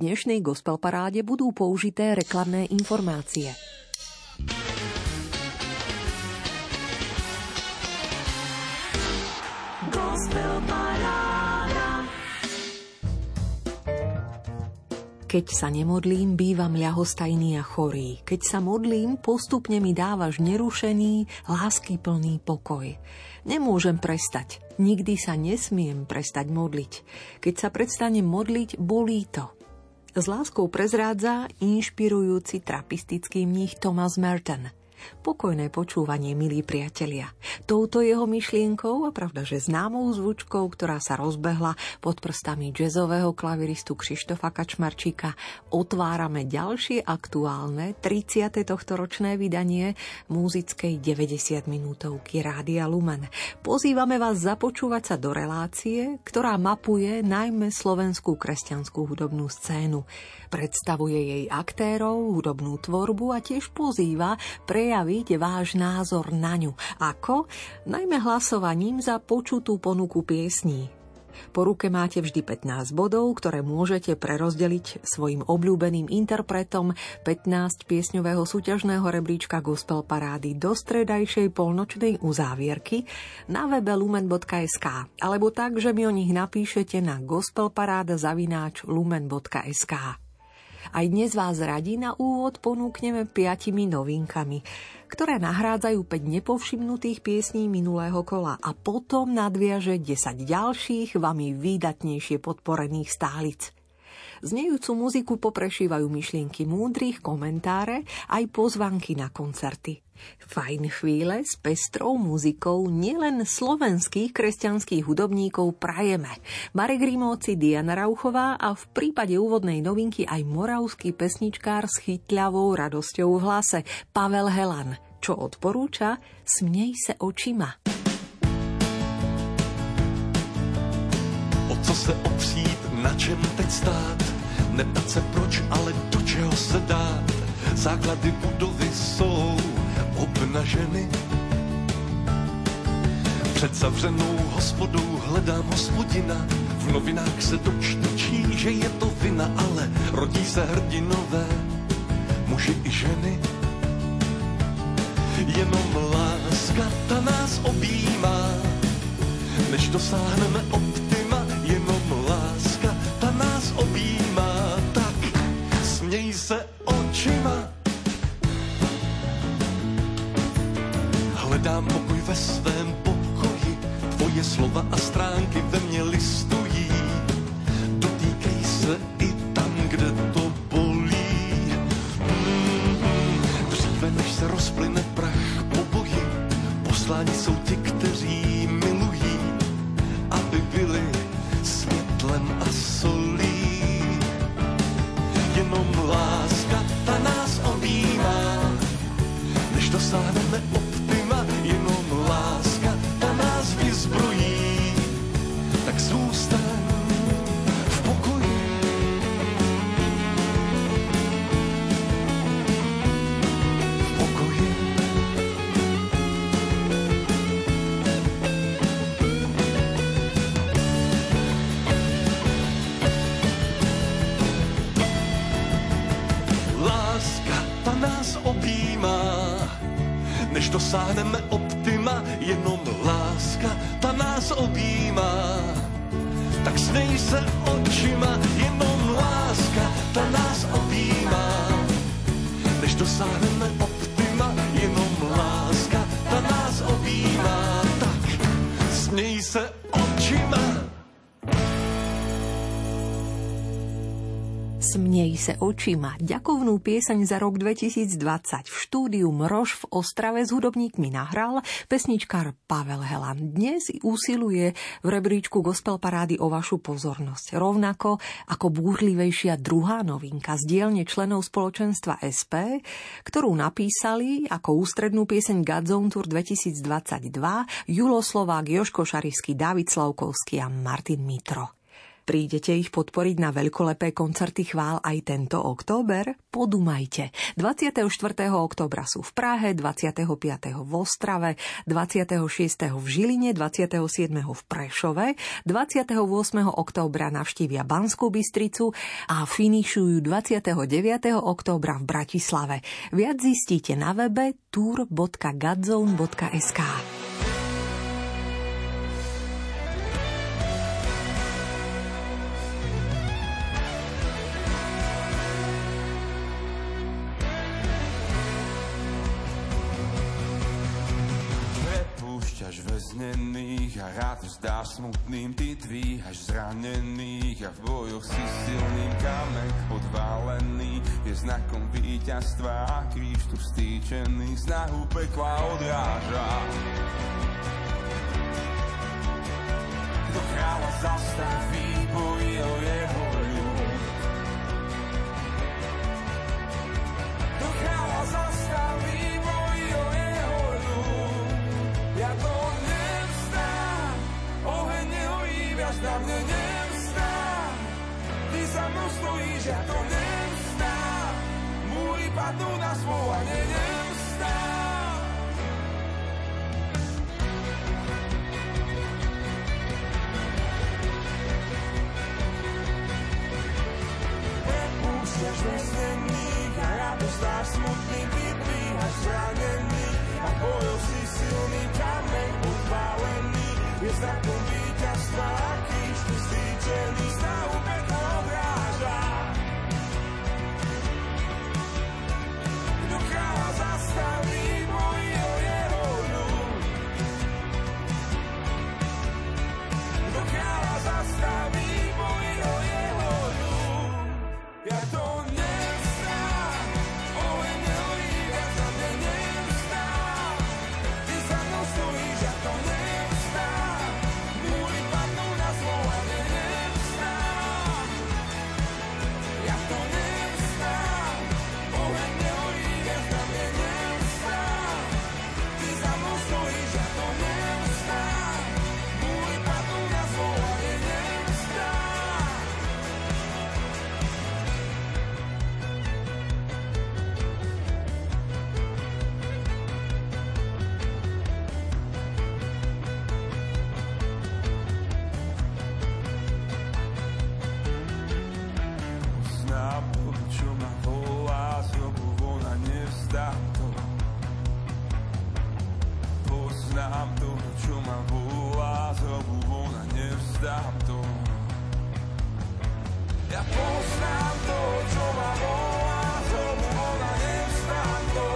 dnešnej gospel paráde budú použité reklamné informácie. Keď sa nemodlím, bývam ľahostajný a chorý. Keď sa modlím, postupne mi dávaš nerušený, láskyplný pokoj. Nemôžem prestať. Nikdy sa nesmiem prestať modliť. Keď sa prestanem modliť, bolí to. S láskou prezrádza inšpirujúci trapistický mních Thomas Merton. Pokojné počúvanie, milí priatelia. Touto jeho myšlienkou a pravdaže známou zvučkou, ktorá sa rozbehla pod prstami jazzového klaviristu Krištofa Kačmarčíka, otvárame ďalšie aktuálne 30. tohtoročné vydanie múzickej 90-minútovky Rádia Lumen. Pozývame vás započúvať sa do relácie, ktorá mapuje najmä slovenskú kresťanskú hudobnú scénu. Predstavuje jej aktérov, hudobnú tvorbu a tiež pozýva prejaviť váš názor na ňu. Ako? Najmä hlasovaním za počutú ponuku piesní. Po ruke máte vždy 15 bodov, ktoré môžete prerozdeliť svojim obľúbeným interpretom 15 piesňového súťažného rebríčka Gospel Parády do stredajšej polnočnej uzávierky na webe lumen.sk alebo tak, že mi o nich napíšete na gospelparada@lumen.sk. Aj dnes vás radi na úvod ponúkneme 5 novinkami, ktoré nahrádzajú 5 nepovšimnutých piesní minulého kola a potom nadviaže 10 ďalších, vami výdatnejšie podporených stálic. Znejúcu muziku poprešívajú myšlienky múdrych, komentáre, aj pozvanky na koncerty. Fajn chvíle s pestrou muzikou nielen slovenských kresťanských hudobníkov prajeme. Marek Rimóci, Diana Rauchová a v prípade úvodnej novinky aj moravský pesničkár s chytľavou radosťou v hlase Pavel Helan, čo odporúča Smiej se očima. O co se opřít, na čem teď stát? Neptat se proč, ale do čeho se dát? Základy budovy jsou obnaženy. Před zavřenou hospodou hledám hospodina. V novinách se dočtečí, že je to vina, ale rodí se hrdinové, muži i ženy. Jenom láska ta nás objímá, než dosáhneme optima. Jenom láska ta nás objímá, tak směj se očima. Hledám pokoj ve svém pokoji, tvoje slova a stránky ve mně listují. Dotýkej se i tam, kde to bolí. Dříve než se rozplyne prach po boji, posláni jsou ti, kteří milují, aby byli světlem a solí. Jenom láska ta nás objímá, než dosáhneme optima. Jenom láska ta nás vyzbrojí, tak zůstaň v pokoji. V pokoji. Láska ta nás objímá, než dosáhneme optima. Jenom láska ta nás objímá, tak směj se očima. Jenom láska ta nás objímá, než dosáhneme optima. Jenom láska ta nás objímá, tak směj se očima. Smiej se očima. Ďakovnú pieseň za rok 2020 v štúdiu Roš v Ostrave s hudobníkmi nahral pesničkár Pavel Helan. Dnes usiluje v rebríčku Gospel Parády o vašu pozornosť. Rovnako ako búrlivejšia druhá novinka z dielne členov spoločenstva SP, ktorú napísali ako ústrednú pieseň Godzone Tour 2022 Julo Slovák, Joško Šarišský, Dávid Slavkovský a Martin Mitro. Prídete ich podporiť na veľkolepé koncerty chvál aj tento október? Podúmajte. 24. októbra sú v Prahe, 25. v Ostrave, 26. v Žiline, 27. v Prešove, 28. októbra navštívia Banskú Bystricu a finišujú 29. októbra v Bratislave. Viac zistíte na webe tour.gadzone.sk. A rád vzdáš smutným, ty dvíhaš zranených a v bojoch si silným. Kameň odválený je znakom víťazstva a kríž tu vstýčený snahu pekla odráža. Kto kráľa zastaví, bojí o jeho ľud. Kto kráľa zastaví, bojí o jeho ľud. Ja to na mne nevstám, ty za mnou stojíš, ja to nevstám, múry padnú na zvolanie, nevstám. Prepúšťaš vesnených a radosť dáš smutný, ty dvíhaš zranený a bojov si silný, kameň odválený je znakom víťazstva a kríž tu zničený stavu pekla odráža. Kto kráľa zastaví, bojí o jeho ľud. Kto kráľa zastaví, bojí o jeho ľud. Ja to nevstám, oheň nehorí, ja za mňa nevstám. Ty za mnou stojíš, ja to nevstám. Poznám to, čo ma volá z hrobu von a nevzdám to. Ja poznám to, čo ma volá z hrobu von a nevzdám to.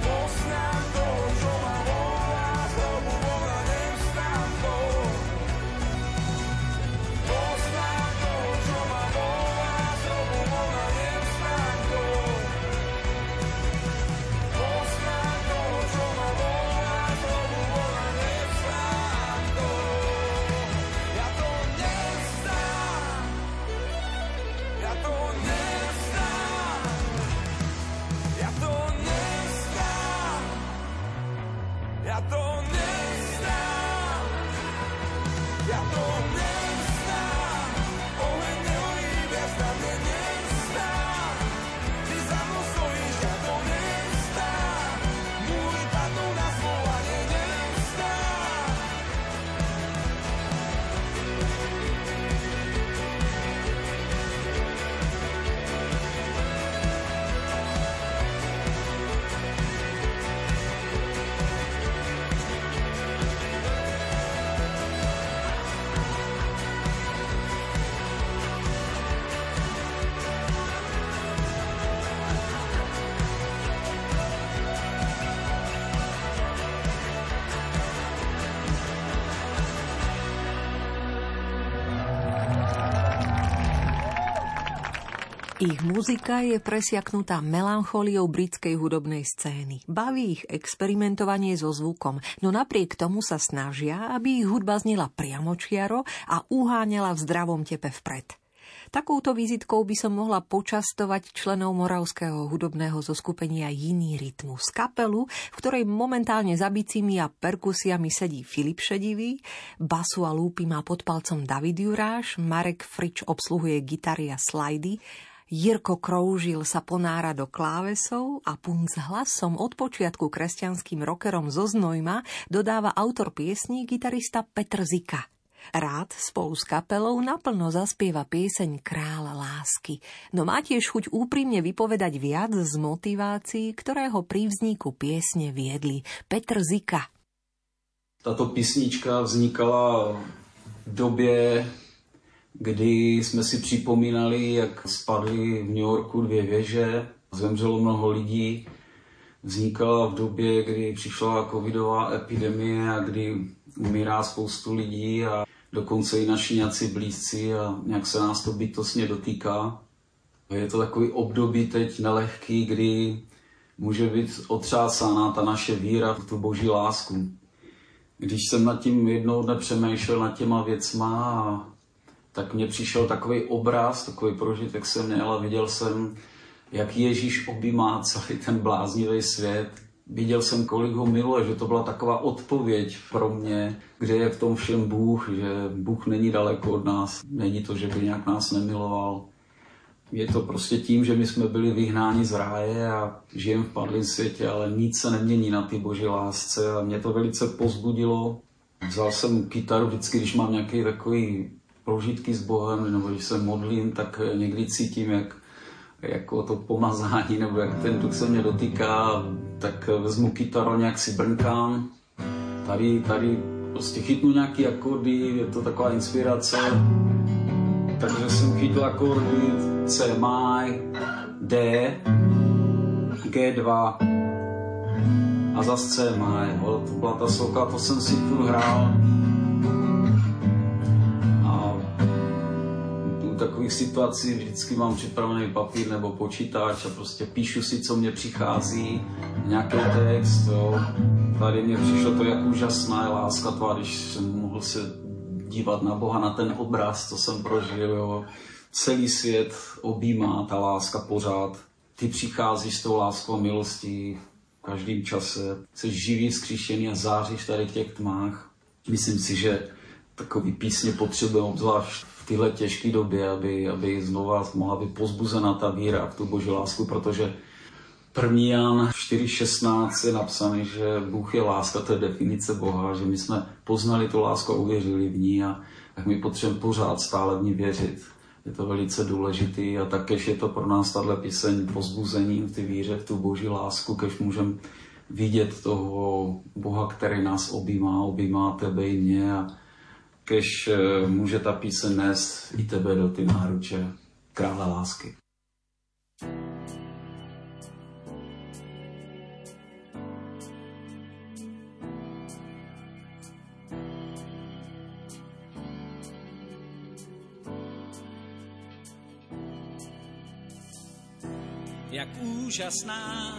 Poznám to, čo ma volá z hrobu von a nevzdám to. Poznám to, čo ma volá z hrobu von a nevzdám to. Ich muzika je presiaknutá melanchóliou britskej hudobnej scény. Baví ich experimentovanie so zvukom, no napriek tomu sa snažia, aby ich hudba znela priamočiaro a uháňala v zdravom tepe vpred. Takouto vizitkou by som mohla počastovať členov moravského hudobného zoskupenia Jiný rytmus, kapelu, v ktorej momentálne za bicími a perkusiami sedí Filip Šedivý, basu a lúpy má pod palcom David Juráš, Marek Frič obsluhuje gitary a slajdy, Jirko Kroužil sa ponára do klávesov a punc hlasom od počiatku kresťanským rockerom zo Znojma dodáva autor piesní gitarista Petr Zika. Rád spolu s kapelou naplno zaspieva pieseň Kráľ lásky, no má tiež chuť úprimne vypovedať viac z motivácií, ktoré ho pri vzniku piesne viedli. Petr Zika. Tato písnička vznikala v době, kdy jsme si připomínali, jak spadly v New Yorku dvě věže, zemřelo mnoho lidí, vznikala v době, kdy přišla covidová epidemie a kdy umírá spoustu lidí a dokonce i naši nějací blízci a nějak se nás to bytostně dotýká. Je to takový období teď nelehký, kdy může být otřásána ta naše víra v tu boží lásku. Když jsem nad tím jednou dne přemýšlel nad těma věcma a tak mně přišel takový obraz, takový prožitek jsem měl a viděl jsem, jak Ježíš objímá celý ten bláznivý svět. Viděl jsem, kolik ho miluje, že to byla taková odpověď pro mě, kde je v tom všem Bůh, že Bůh není daleko od nás, není to, že by nějak nás nemiloval. Je to prostě tím, že my jsme byli vyhnáni z ráje a žijeme v padlém světě, ale nic se nemění na ty boží lásce a mě to velice povzbudilo. Vzal jsem kytaru vždycky, když mám nějaký takový prožitky s Bohem, nebo když se modlím, tak někdy cítím, jak jako to pomazání, nebo jak ten duch se mě dotýká, tak vezmu kytaru, nějak si brnkám. Tady prostě chytnu nějaký akordy, je to taková inspirace. Takže jsem chytl akordy C maj, D, G2 a zase C maj. To byla ta sloka, to jsem si tu hrál. V takových situacích vždycky mám připravený papír nebo počítač a prostě píšu si, co mě přichází, nějaký text, jo. Tady mě přišlo to, jak úžasná je láska tvá, když jsem mohl se dívat na Boha, na ten obraz, co jsem prožil, jo. Celý svět objímá ta láska pořád. Ty přicházíš s tou láskou a milostí v každém čase. Jsi živý, zkříšený a záříš tady v těch tmách. Myslím si, že takový písně potřebujeme obzvlášť v téhle těžké době, aby znova mohla být pozbuzena ta víra v tu boží lásku, protože 1. Jan 4,16 je napsaný, že Bůh je láska, to je definice Boha, že my jsme poznali tu lásku a uvěřili v ní a tak my potřebujeme pořád stále v ní věřit. Je to velice důležitý a takéž je to pro nás tato píseň pozbuzení v ty víře, v tu boží lásku, kež můžeme vidět toho Boha, který nás objímá tebe i mě a kež může ta píseň nést i tebe do ty náruče krále lásky. Jak úžasná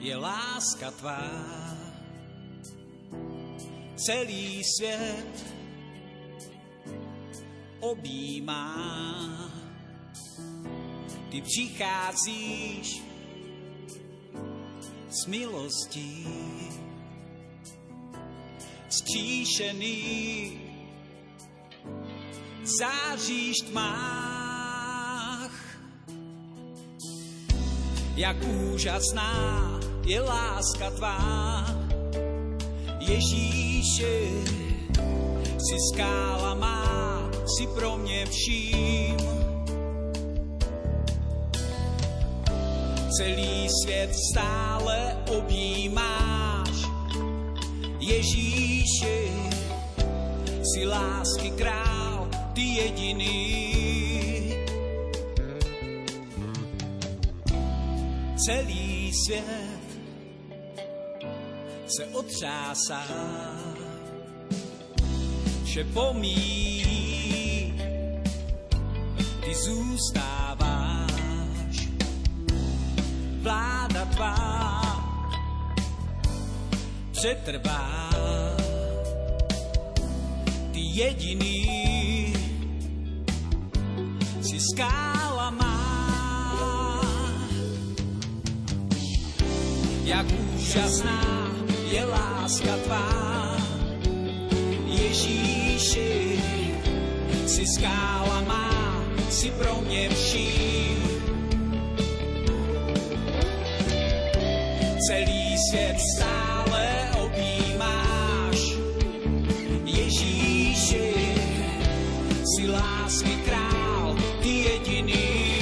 je láska tvá, celý svět objímá, ty přicházíš s milostí, zkříšený, záříš v tmách. Jak úžasná je láska tvá, Ježíši, si skála má, si pro mě vším. Celý svět stále objímáš, Ježíši, si lásky král, ty jediný. Celý svět se otřásá, že pomíjí, ty zůstáváš, vláda tvá přetrvá, ty jediný. si skála má. Jak úžasná je láska tvá, Ježíši, si skála má, si pro mě vším. Celý svět stále objímáš, Ježíši, si lásky král, ty jediný.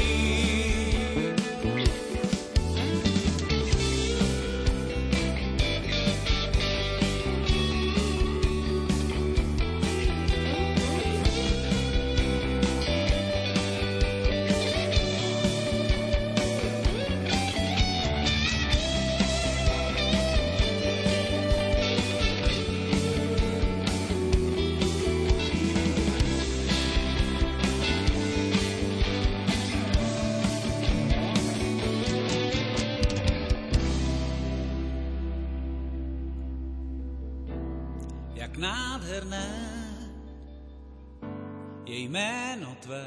Je jméno tvé,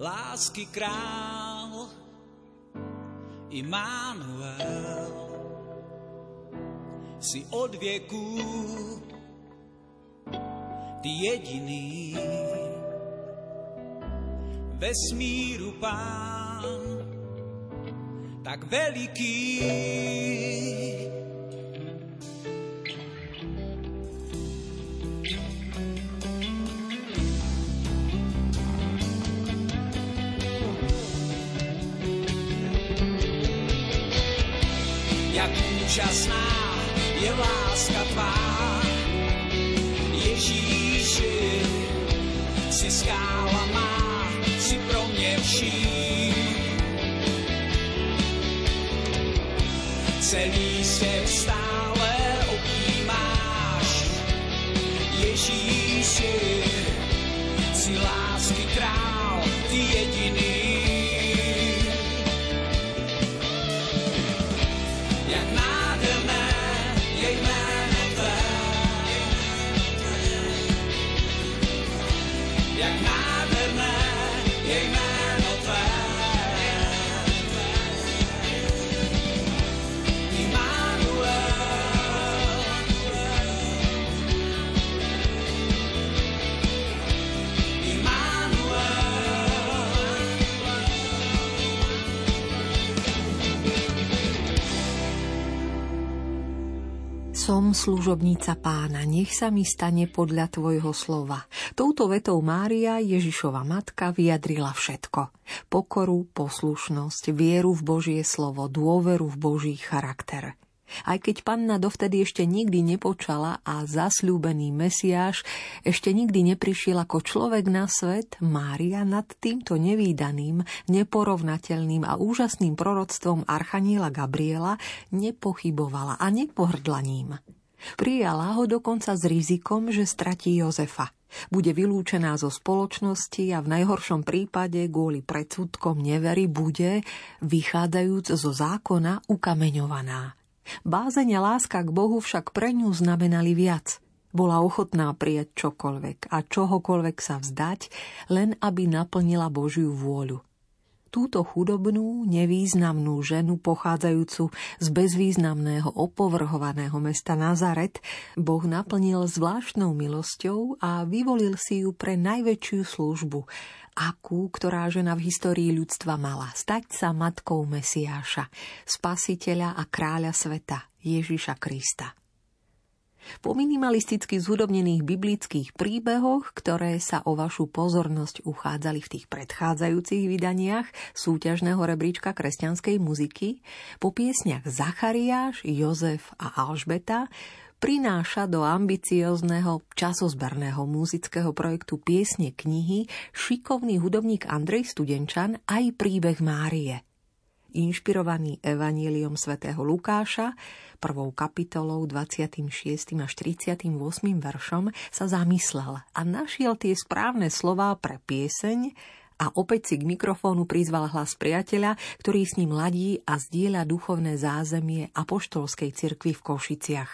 lásky král Immanuel, si od věků ty jediný, vesmíru pán tak veliký. Úžasná je láska tvá, Ježíši, si skála má, si pro mě vším. Celý svět stále objímáš, Ježíši, si lásky král, ty jediný. Som služobnica Pána, nech sa mi stane podľa tvojho slova. Touto vetou Mária, Ježišova matka, vyjadrila všetko. Pokoru, poslušnosť, vieru v Božie slovo, dôveru v Boží charakter. Aj keď Panna dovtedy ešte nikdy nepočala a zasľúbený Mesiáš ešte nikdy neprišiel ako človek na svet, Mária nad týmto nevídaným, neporovnateľným a úžasným proroctvom archaniela Gabriela nepochybovala a nepohrdla ním. Prijala ho dokonca s rizikom, že stratí Jozefa. Bude vylúčená zo spoločnosti a v najhoršom prípade kvôli predsudkom nevery bude, vychádzajúc zo zákona, ukameňovaná. Bázeň a láska k Bohu však pre ňu znamenali viac. Bola ochotná prijať čokoľvek a čohokoľvek sa vzdať, len aby naplnila Božiu vôľu. Túto chudobnú, nevýznamnú ženu pochádzajúcu z bezvýznamného, opovrhovaného mesta Nazaret Boh naplnil zvláštnou milosťou a vyvolil si ju pre najväčšiu službu, akú, ktorá žena v histórii ľudstva mala, stať sa matkou Mesiáša, spasiteľa a kráľa sveta, Ježiša Krista. Po minimalisticky zhudobnených biblických príbehoch, ktoré sa o vašu pozornosť uchádzali v tých predchádzajúcich vydaniach súťažného rebríčka kresťanskej muziky, po piesniach Zachariáš, Jozef a Alžbeta prináša do ambiciozného časozberného muzického projektu Piesne knihy šikovný hudobník Andrej Studenčan aj príbeh Márie. Inšpirovaný evaníliom svätého Lukáša, 1. kapitolou, 26. až 38. veršom, sa zamyslel a našiel tie správne slová pre pieseň a opäť si k mikrofónu prizval hlas priateľa, ktorý s ním ladí a zdieľa duchovné zázemie apoštolskej cirkvi v Košiciach.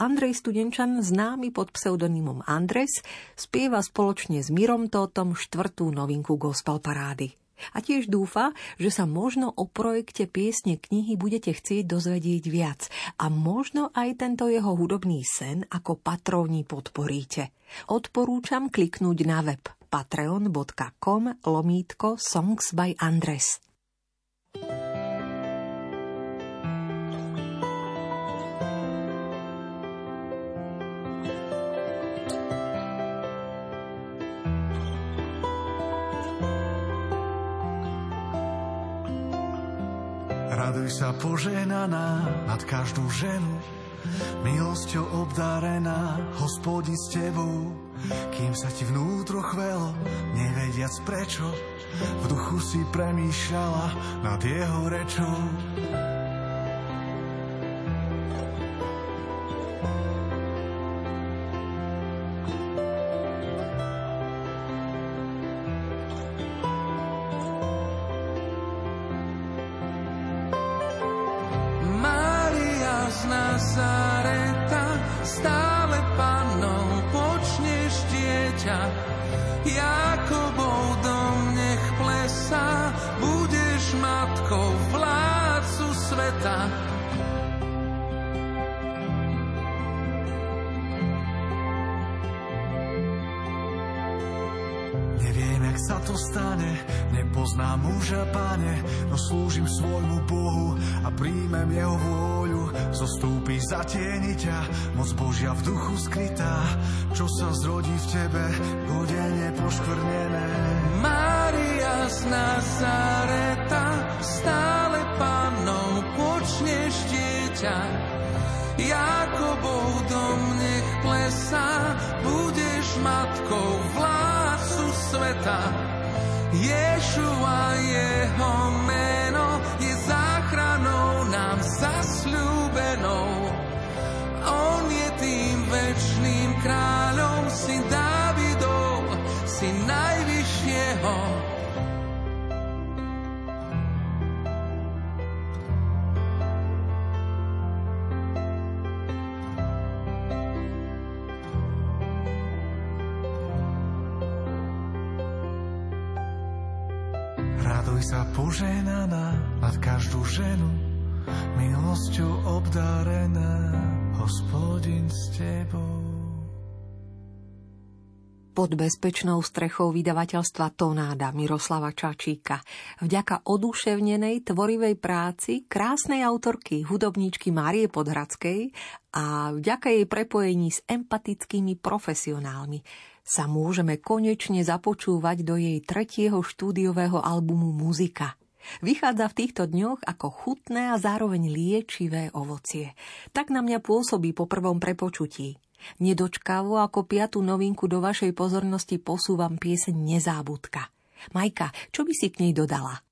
Andrej Studenčan, známy pod pseudonymom Andres, spieva spoločne s Mirom Tótom 4. novinku Gospel Parády. A tiež dúfa, že sa možno o projekte piesne knihy budete chcieť dozvedieť viac a možno aj tento jeho hudobný sen ako patróni podporíte. Odporúčam kliknúť na web patreon.com/songsbyandres. Raduj sa poženaná nad každú ženu, milosťou obdarená, Hospodin s tebou. Kým sa ti vnútro chvelo, nevediac prečo, v duchu si premýšľala nad jeho rečou. Zatieni ťa moc Božia v duchu skrytá, čo sa zrodí v tebe, hodene poškvrnené. Mária z Nazareta, stále Pannou počneš dieťa, Jakobov dom nech plesá, budeš matkou vládcu sveta. Ješua jeho meno je záchranou nám zasľúbenou. On je tým večným kráľom, syn Dávidov, syn najvyššieho. Raduj sa poženaná nad každú ženu, milosťou obdarená, Hospodin s tebou. Pod bezpečnou strechou vydavateľstva Tonáda Miroslava Čačíka. Vďaka oduševnenej, tvorivej práci krásnej autorky, hudobníčky Márie Podhradskej a vďaka jej prepojení s empatickými profesionálmi sa môžeme konečne započúvať do jej 3. štúdiového albumu Muzika. Vychádza v týchto dňoch ako chutné a zároveň liečivé ovocie. Tak na mňa pôsobí po prvom prepočutí. Nedočkavo ako 5. novinku do vašej pozornosti posúvam pieseň Nezábudka. Majka, čo by si k nej dodala?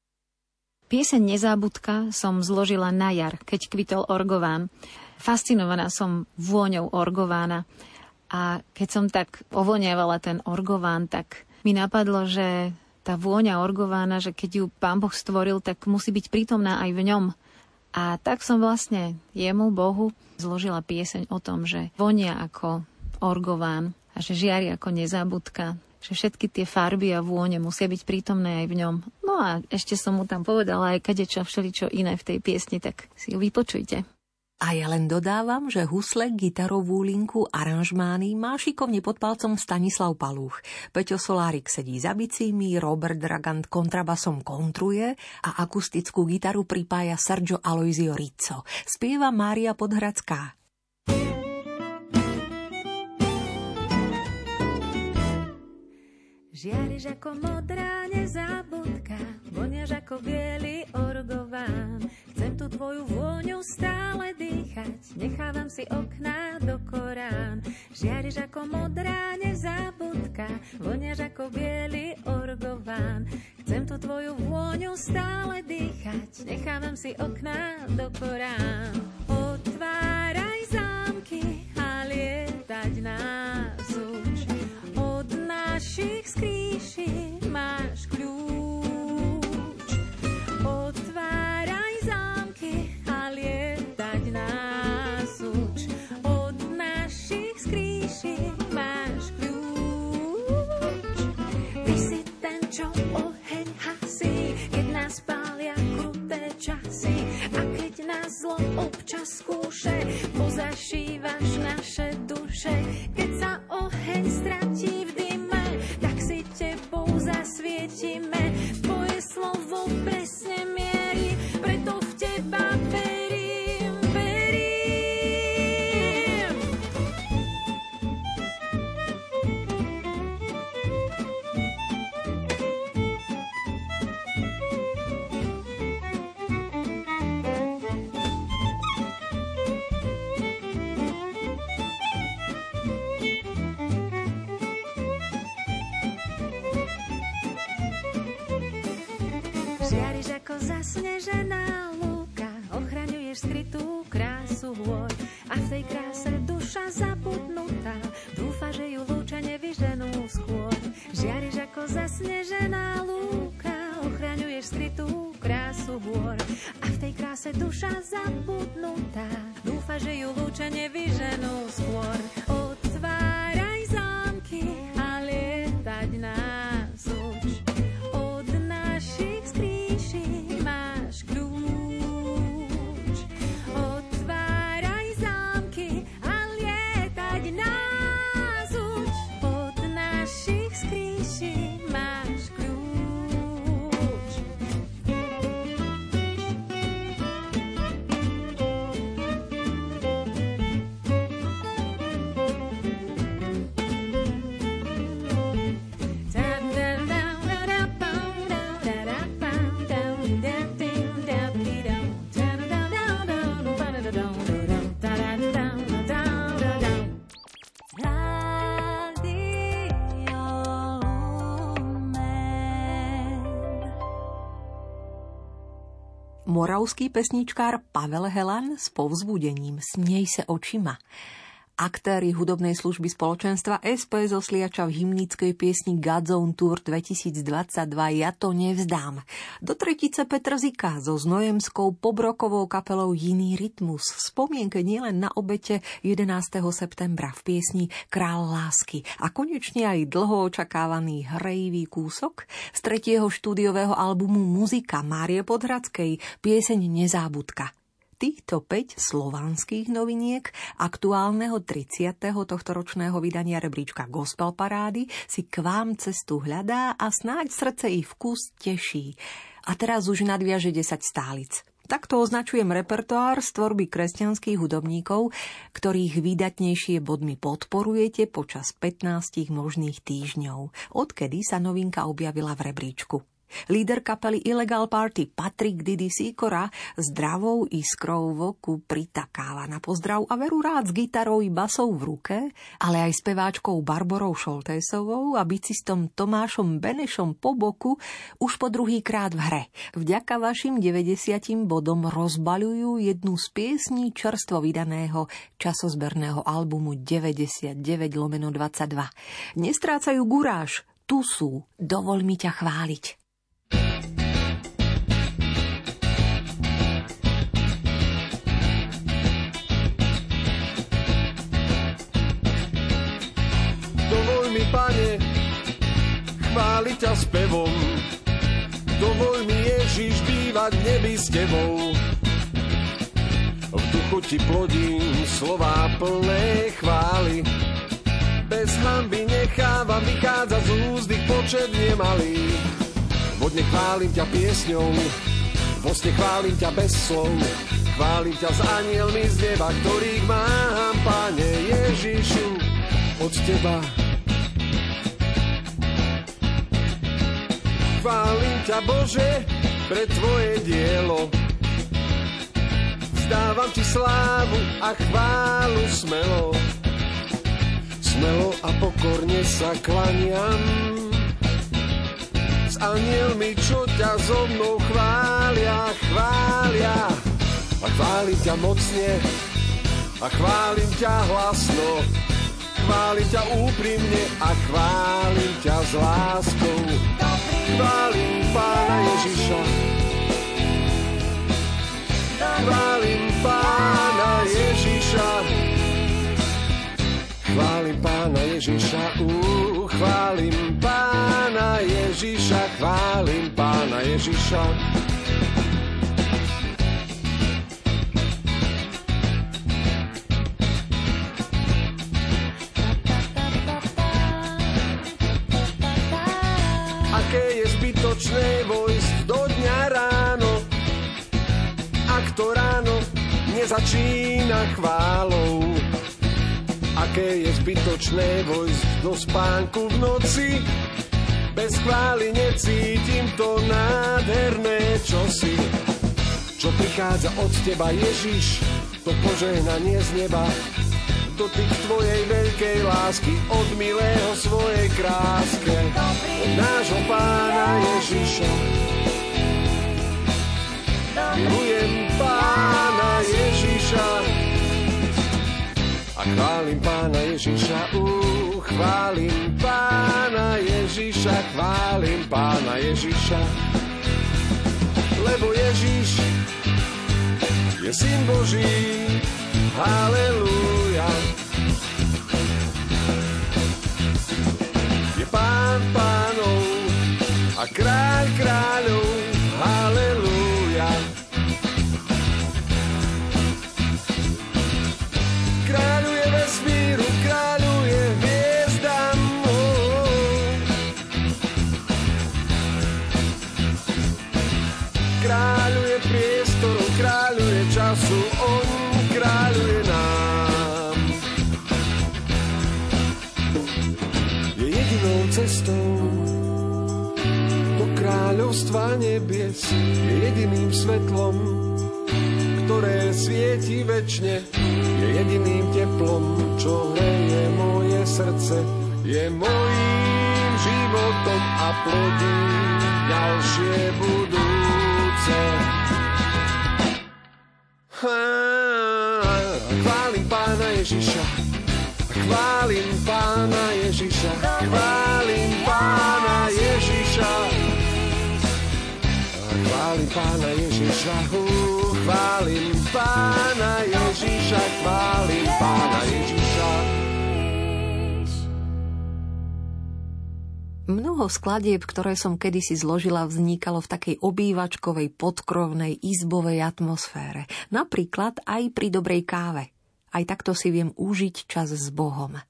Pieseň Nezábudka som zložila na jar, keď kvitol orgován. Fascinovaná som vôňou orgována. A keď som tak ovoňavala ten orgován, tak mi napadlo, že tá vôňa orgována, že keď ju Pán Boh stvoril, tak musí byť prítomná aj v ňom. A tak som vlastne jemu, Bohu, zložila pieseň o tom, že vonia ako orgován a že žiari ako nezábudka, že všetky tie farby a vône musia byť prítomné aj v ňom. No a ešte som mu tam povedala aj kadečo všeličo iné v tej piesni, tak si ju vypočujte. A ja len dodávam, že husle, gitarovú linku, aranžmány má šikovne pod palcom Stanislav Palúch. Peťo Solárik sedí za bicími, Robert Dragant kontrabasom kontruje a akustickú gitaru pripája Sergio Aloisio Rizzo. Spieva Mária Podhradská. Žiariš ako modrá nezábudka, voniaš ako bielý orgován. Chcem tu tvoju vôňu stále dýchať, nechávam si okná do korán. Žiariš ako modrá nezábudka, voniaš ako bielý orgován. Chcem tu tvoju vôňu stále dýchať, nechávam si okná do korán. Otváraj zámky a lietať nás uč. Od našich skríší máš kľúč. Otváraj zámky a lietať nás uč. Od čo oheň hasí, keď nás pália kruté časy. A keď nás zlo občas skúše, pozašívaš naše duše. Keď sa oheň stratí v dime, tak si tebou zasvietime. Tvoje slovo presne mierí, preto v teba zasnežená lúka, ochraňuješ skrytú krásu hôr. A v tej kráse duša zabudnutá dúfa, že ju lúča nevyženú skôr. Žiariš ako zasnežená lúka, ochraňuješ skrytú krásu hôr. A v tej kráse duša zabudnutá dúfa, že ju lúča nevyženú skôr. Otváraj zámky a lietať nás uč. Od našich skríší Moravský pesničkár Pavel Helan s povzbudením Smiej se očima. Aktéri hudobnej služby spoločenstva SP zo Sliača v hymnickej piesni Godzone Tour 2022 Ja to nevzdám. Do tretice Petr Zika so znojemskou pobrokovou kapelou Jiný rytmus. V spomienke nielen na obete 11. septembra v piesni Král lásky a konečne aj dlho očakávaný hrejivý kúsok z 3. štúdiového albumu Muzika Márie Podhradskej, pieseň Nezábudka. Týchto 5 slovanských noviniek aktuálneho 30. tohtoročného vydania rebríčka Gospel Parády si k vám cestu hľadá a snáď srdce ich vkus teší. A teraz už nadviaže 10 stálic. Takto označujem repertoár z tvorby kresťanských hudobníkov, ktorých výdatnejšie bodmi podporujete počas 15 možných týždňov, odkedy sa novinka objavila v rebríčku. Líder kapely Illegal Party Patrik Didi Sikora s dravou iskrou v oku pritakáva na pozdrav a veru rád s gitarou i basou v ruke, ale aj s speváčkou Barborou Šoltésovou a bicistom Tomášom Benešom po boku už po druhýkrát v hre. Vďaka vašim 90 bodom rozbaľujú jednu z piesní čerstvo vydaného časozberného albumu 99/22. Nestrácajú guráš, tu sú, dovol mi ťa chváliť. Pane, chváli ťa spevom, dovoľ mi, Ježiš, bývať v nebi s tebou. V duchu ti plodím slová plné chvály, bez hanby nechávam vychádzať z úzdy počet nemalý. Vodne chválim ťa piesňou, vlastne chválim ťa bez slov, chválim ťa s anielmi z neba, ktorých mám, Pane Ježišu, od teba. Chválim ťa, Bože, pre tvoje dielo. Vzdávam ti slávu a chválu smelo. Smelo a pokorne sa klaniam. S anielmi, čo ťa so mnou chvália, chvália. A chválim ťa mocne a chválim ťa hlasno. Chválim ťa úprimne a chválim ťa s láskou. Chválim Pána Ježiša. Chválim Pána Ježiša. Chválim Pána Ježiša. Chválim Pána Ježiša. Ježiša. Aké je zbytočné vojsť do dňa ráno, ak to ráno nezačína chválou. Aké je zbytočné vojsť do spánku v noci, bez chvály necítim to nádherné čosi. Čo prichádza od teba, Ježiš, to požehnanie z neba, dotyk tvojej veľkej lásky od milého svojej kráske, od nášho Pána Ježiša. Milujem Pána Ježiša a chválim Pána Ježiša, chválim Pána Ježiša, chválim Pána Ježiša. Lebo Ježiš je Syn Boží, halelúja. Je Pán pánov a Kráľ kráľov, halelúja. Kráľuje vesmíru, kráľuje hviezdam. Kráľuje priestoru, kráľuje času, on kráľuje nám. Je jedinou cestou do kráľovstva nebies, je jediným svetlom, ktoré svieti večne, je jediným teplom, čo hreje moje srdce, je mojím životom a plodí ďalšie budúce. Chválim Pána Ježiša, chválim Pána Ježiša, chválim Pána Ježiša, chválim Pána Ježiša, chválim Pána Ježiša, chválim Pána Ježiša. Mnoho skladieb, ktoré som kedysi zložila, vznikalo v takej obývačkovej, podkrovnej, izbovej atmosfére. Napríklad aj pri dobrej káve. Aj takto si viem užiť čas s Bohom.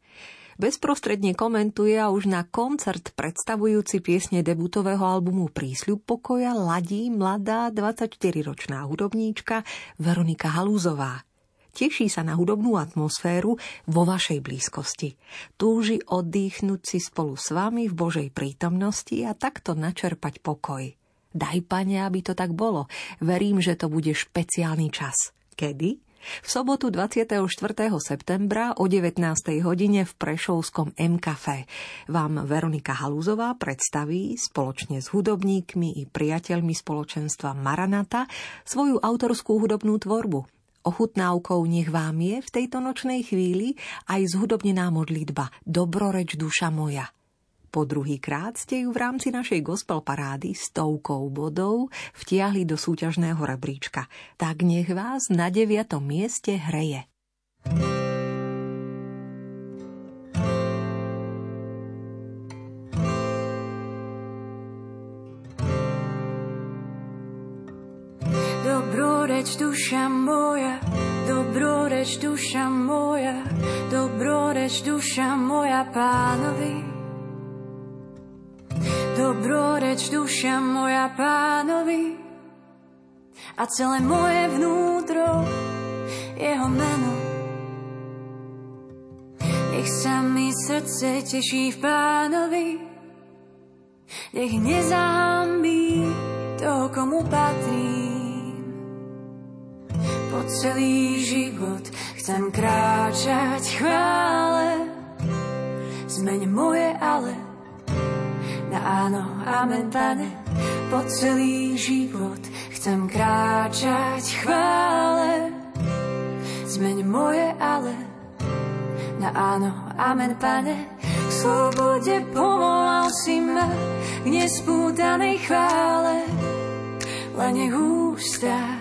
Bezprostredne komentuje a už na koncert predstavujúci piesne debutového albumu Prísľub pokoja ladí mladá 24-ročná hudobníčka Veronika Halúzová. Teší sa na hudobnú atmosféru vo vašej blízkosti. Túži oddychnúť si spolu s vami v Božej prítomnosti a takto načerpať pokoj. Daj, Pane, aby to tak bolo. Verím, že to bude špeciálny čas. Kedy? V sobotu 24. septembra o 19. hodine v prešovskom M-Café vám Veronika Halúzová predstaví spoločne s hudobníkmi i priateľmi spoločenstva Maranata svoju autorskú hudobnú tvorbu. Ochutnávkou nech vám je v tejto nočnej chvíli aj zhudobnená modlitba Dobroreč duša moja. Po druhýkrát ste ju v rámci našej gospel parády 100 bodov vtiahli do súťažného rebríčka. Tak nech vás na 9. mieste hreje. Dobroreč duša moja, dobroreč duša moja, dobroreč duša moja Pánovi. Dobroreč duša moja Pánovi a celé moje vnútro jeho meno. Nech sa mi srdce teší v Pánovi, nech nezahambí toho, komu patrí. Po celý život chcem kráčať v chvále, zmeň moje ale na áno, amen, Pane. Po celý život chcem kráčať v chvále, zmeň moje ale na áno, amen, Pane. K slobode povolal si ma, k nespútanej chvále, len nech ústa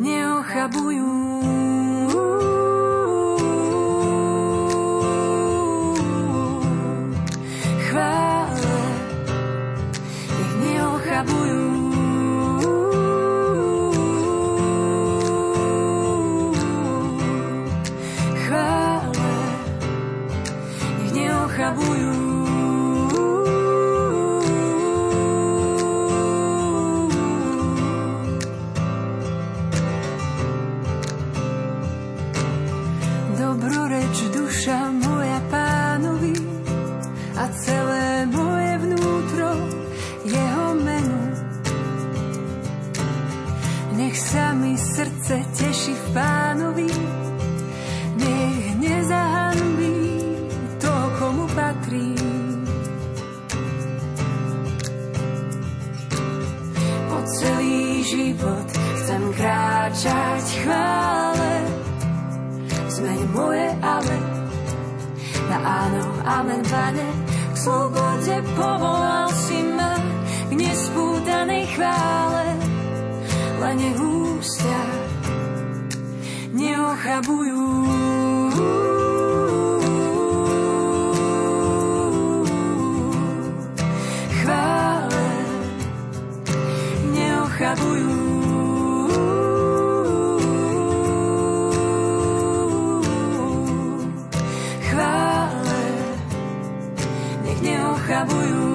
neochabujú. Chvále, nech neochabujú. upravujú. Chvále nech neochabujú. Dobrú reč duša moja Pánovi a celé moje vnútro jeho menu. Nech sa mi srdce teší v Pánovi, nech nezahanbí to, komu patrí. Po celý život chcem kráčať chvále, zmeň moje ale na áno, amen, Pane. K slobode povolal si ma, k nespútanej chvále, len nech ústa neochabujú. Chvále neochabujú. Chvále nech neochabujú.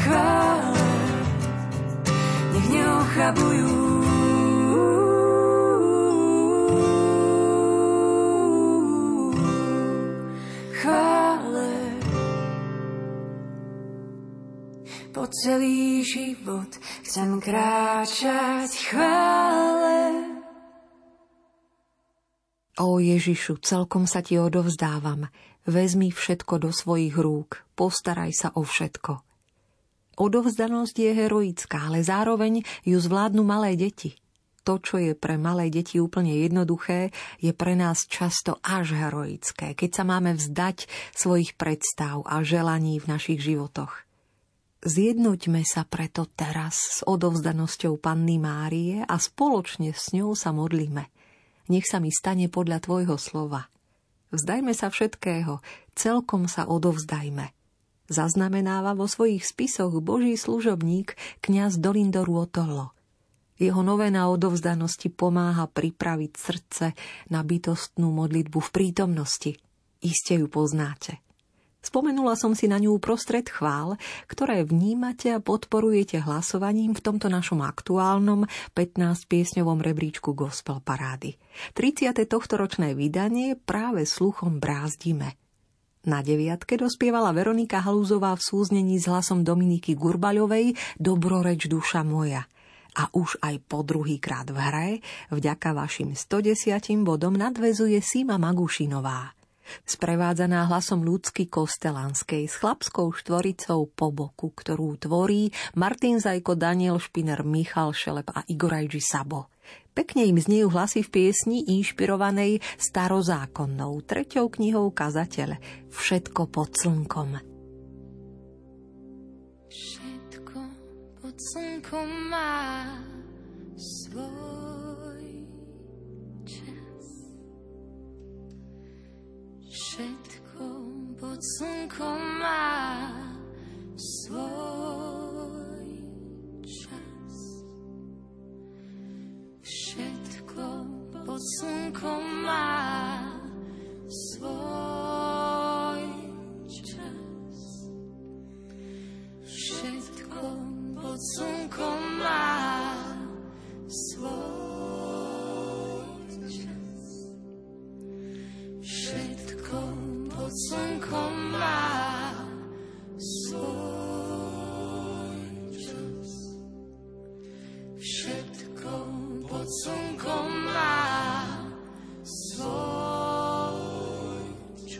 Chvále. Po celý život chcem kráčať chvále. O Ježišu, celkom sa ti odovzdávam, vezmi všetko do svojich rúk, postaraj sa o všetko. Odovzdanosť je heroická, ale zároveň ju zvládnu malé deti. To, čo je pre malé deti úplne jednoduché, je pre nás často až heroické, keď sa máme vzdať svojich predstav a želaní v našich životoch. Zjednoťme sa preto teraz s odovzdanosťou Panny Márie a spoločne s ňou sa modlíme. Nech sa mi stane podľa tvojho slova. Vzdajme sa všetkého, celkom sa odovzdajme. Zaznamenáva vo svojich spisoch Boží služobník kňaz Dolindo Ruotolo. Jeho novena odovzdanosti pomáha pripraviť srdce na bytostnú modlitbu v prítomnosti. Iste ju poznáte. Spomenula som si na ňu uprostred chvál, ktoré vnímate a podporujete hlasovaním v tomto našom aktuálnom 15-piesňovom rebríčku Gospel Parády. 30. tohtoročné vydanie práve sluchom brázdime. Na 9. dospievala Veronika Halúzová v súznení s hlasom Dominiky Gurbaľovej Dobroreč duša moja. A už aj po druhýkrát v hre vďaka vašim 110 bodom nadväzuje Sima Magušinová. Sprevádzaná hlasom Ľudsky Kostelanskej s chlapskou štvoricou po boku, ktorú tvorí Martin Zajko, Daniel Špiner, Michal Šelep a Igorajži Sabo. Pekne im znejú hlasy v piesni inšpirovanej starozákonnou 3. knihou Kazateľ Všetko pod slnkom. Všetko pod slnkom má Všetko pod slnkom má svoj čas. Všetko pod slnkom má svoj čas. Všetko pod slnkom má svoj čas. Všetko pod slnkom má svoj čas. Všetko pod slnkom má svoj čas.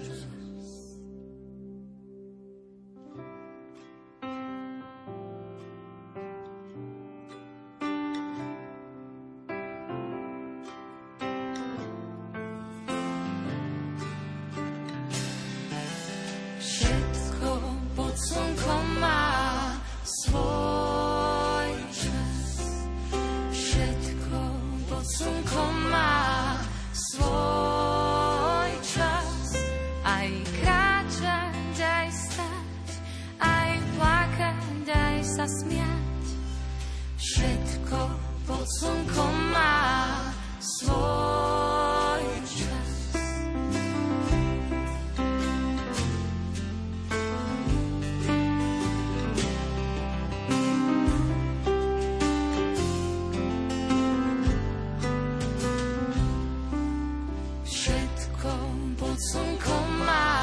Všetko pod slnkom má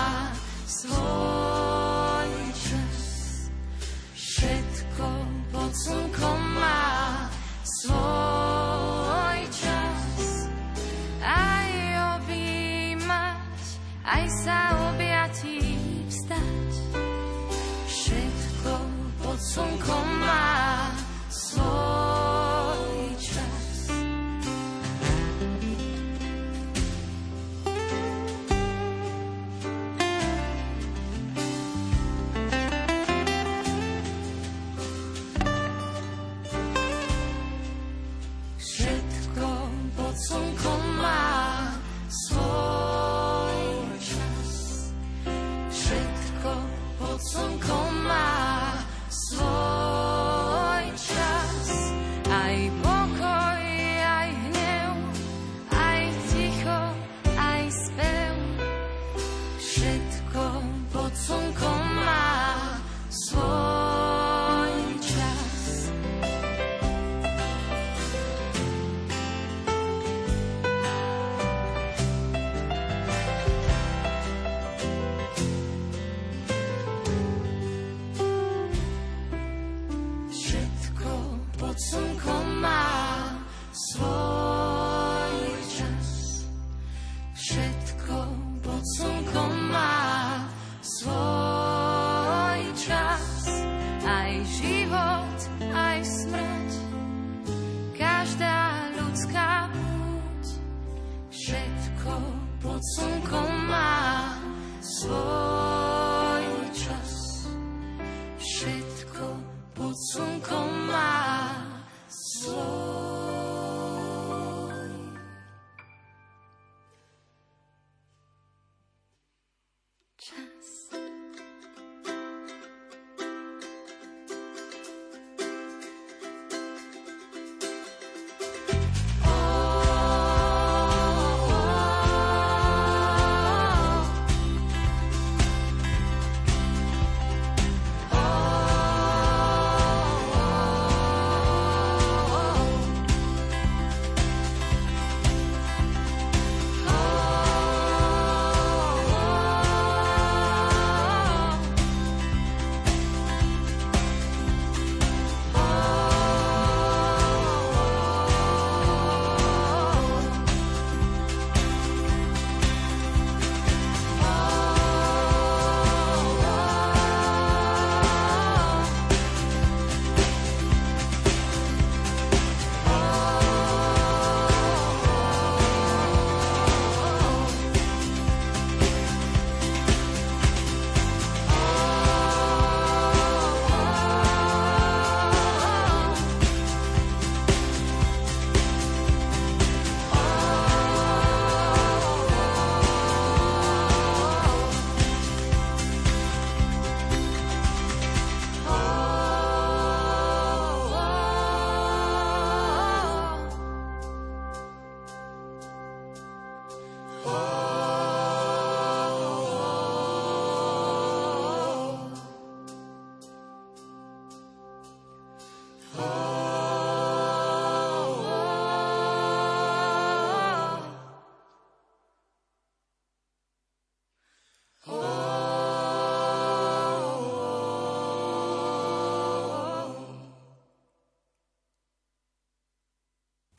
svoj čas. Všetko pod slnkom má svoj čas. Aj objímať, aj sa objatí vstať. Všetko pod slnkom má svoj čas.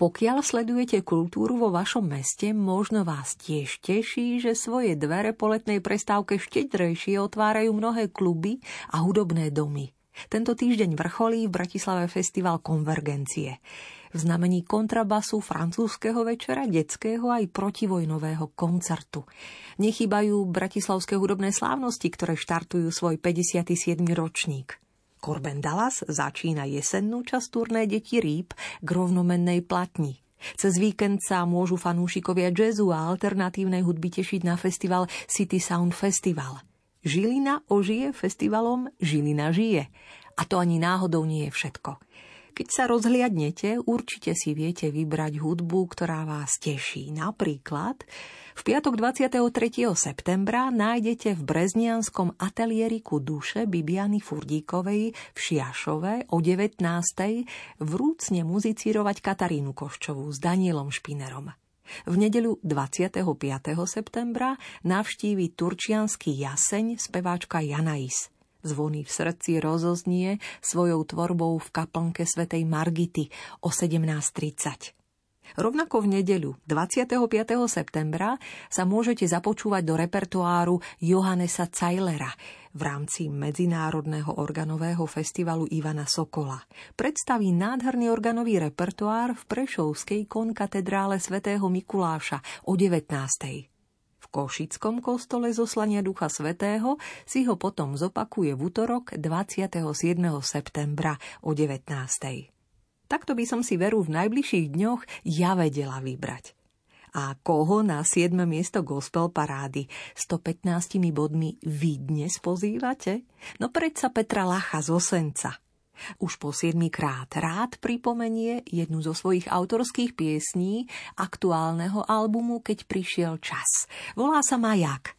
Pokiaľ sledujete kultúru vo vašom meste, možno vás tiež teší, že svoje dvere po letnej prestávke štedrejšie otvárajú mnohé kluby a hudobné domy. Tento týždeň vrcholí v Bratislave festival Konvergencie. V znamení kontrabasu, francúzskeho večera, detského aj protivojnového koncertu. Nechýbajú bratislavské hudobné slávnosti, ktoré štartujú svoj 57. ročník. Corben Dallas začína jesennú časť turné Deti rýb k rovnomennej platni. Cez víkend sa môžu fanúšikovia jazzu a alternatívnej hudby tešiť na festival City Sound Festival. Žilina ožije festivalom Žilina žije. A to ani náhodou nie je všetko. Keď sa rozhliadnete, určite si viete vybrať hudbu, ktorá vás teší. Napríklad v piatok 23. septembra nájdete v breznianskom ateliériku duše Bibiany Furdíkovej v Šiašove o 19. vrúcne muzicírovať Katarínu Koščovú s Danielom Špinerom. V nedeľu 25. septembra navštívi turčiansky Jaseň speváčka Janais. Zvony v srdci rozoznie svojou tvorbou v kaplnke svätej Margity o 17:30. Rovnako v nedeľu 25. septembra sa môžete započúvať do repertoáru Johannesa Zeilera v rámci Medzinárodného organového festivalu Ivana Sokola. Predstaví nádherný organový repertoár v prešovskej konkatedrále svätého Mikuláša o 19:00. V Košickom kostole zoslania Ducha Svätého si ho potom zopakuje v utorok 27. septembra o 19:00. Takto by som si veru v najbližších dňoch ja vedela vybrať. A koho na 7. miesto gospel parády 115 bodmi vy dnes pozývate? No predsa Petra Lacha z Osenca. Už po 7-krát rád pripomenie jednu zo svojich autorských piesní aktuálneho albumu Keď prišiel čas. Volá sa Maják.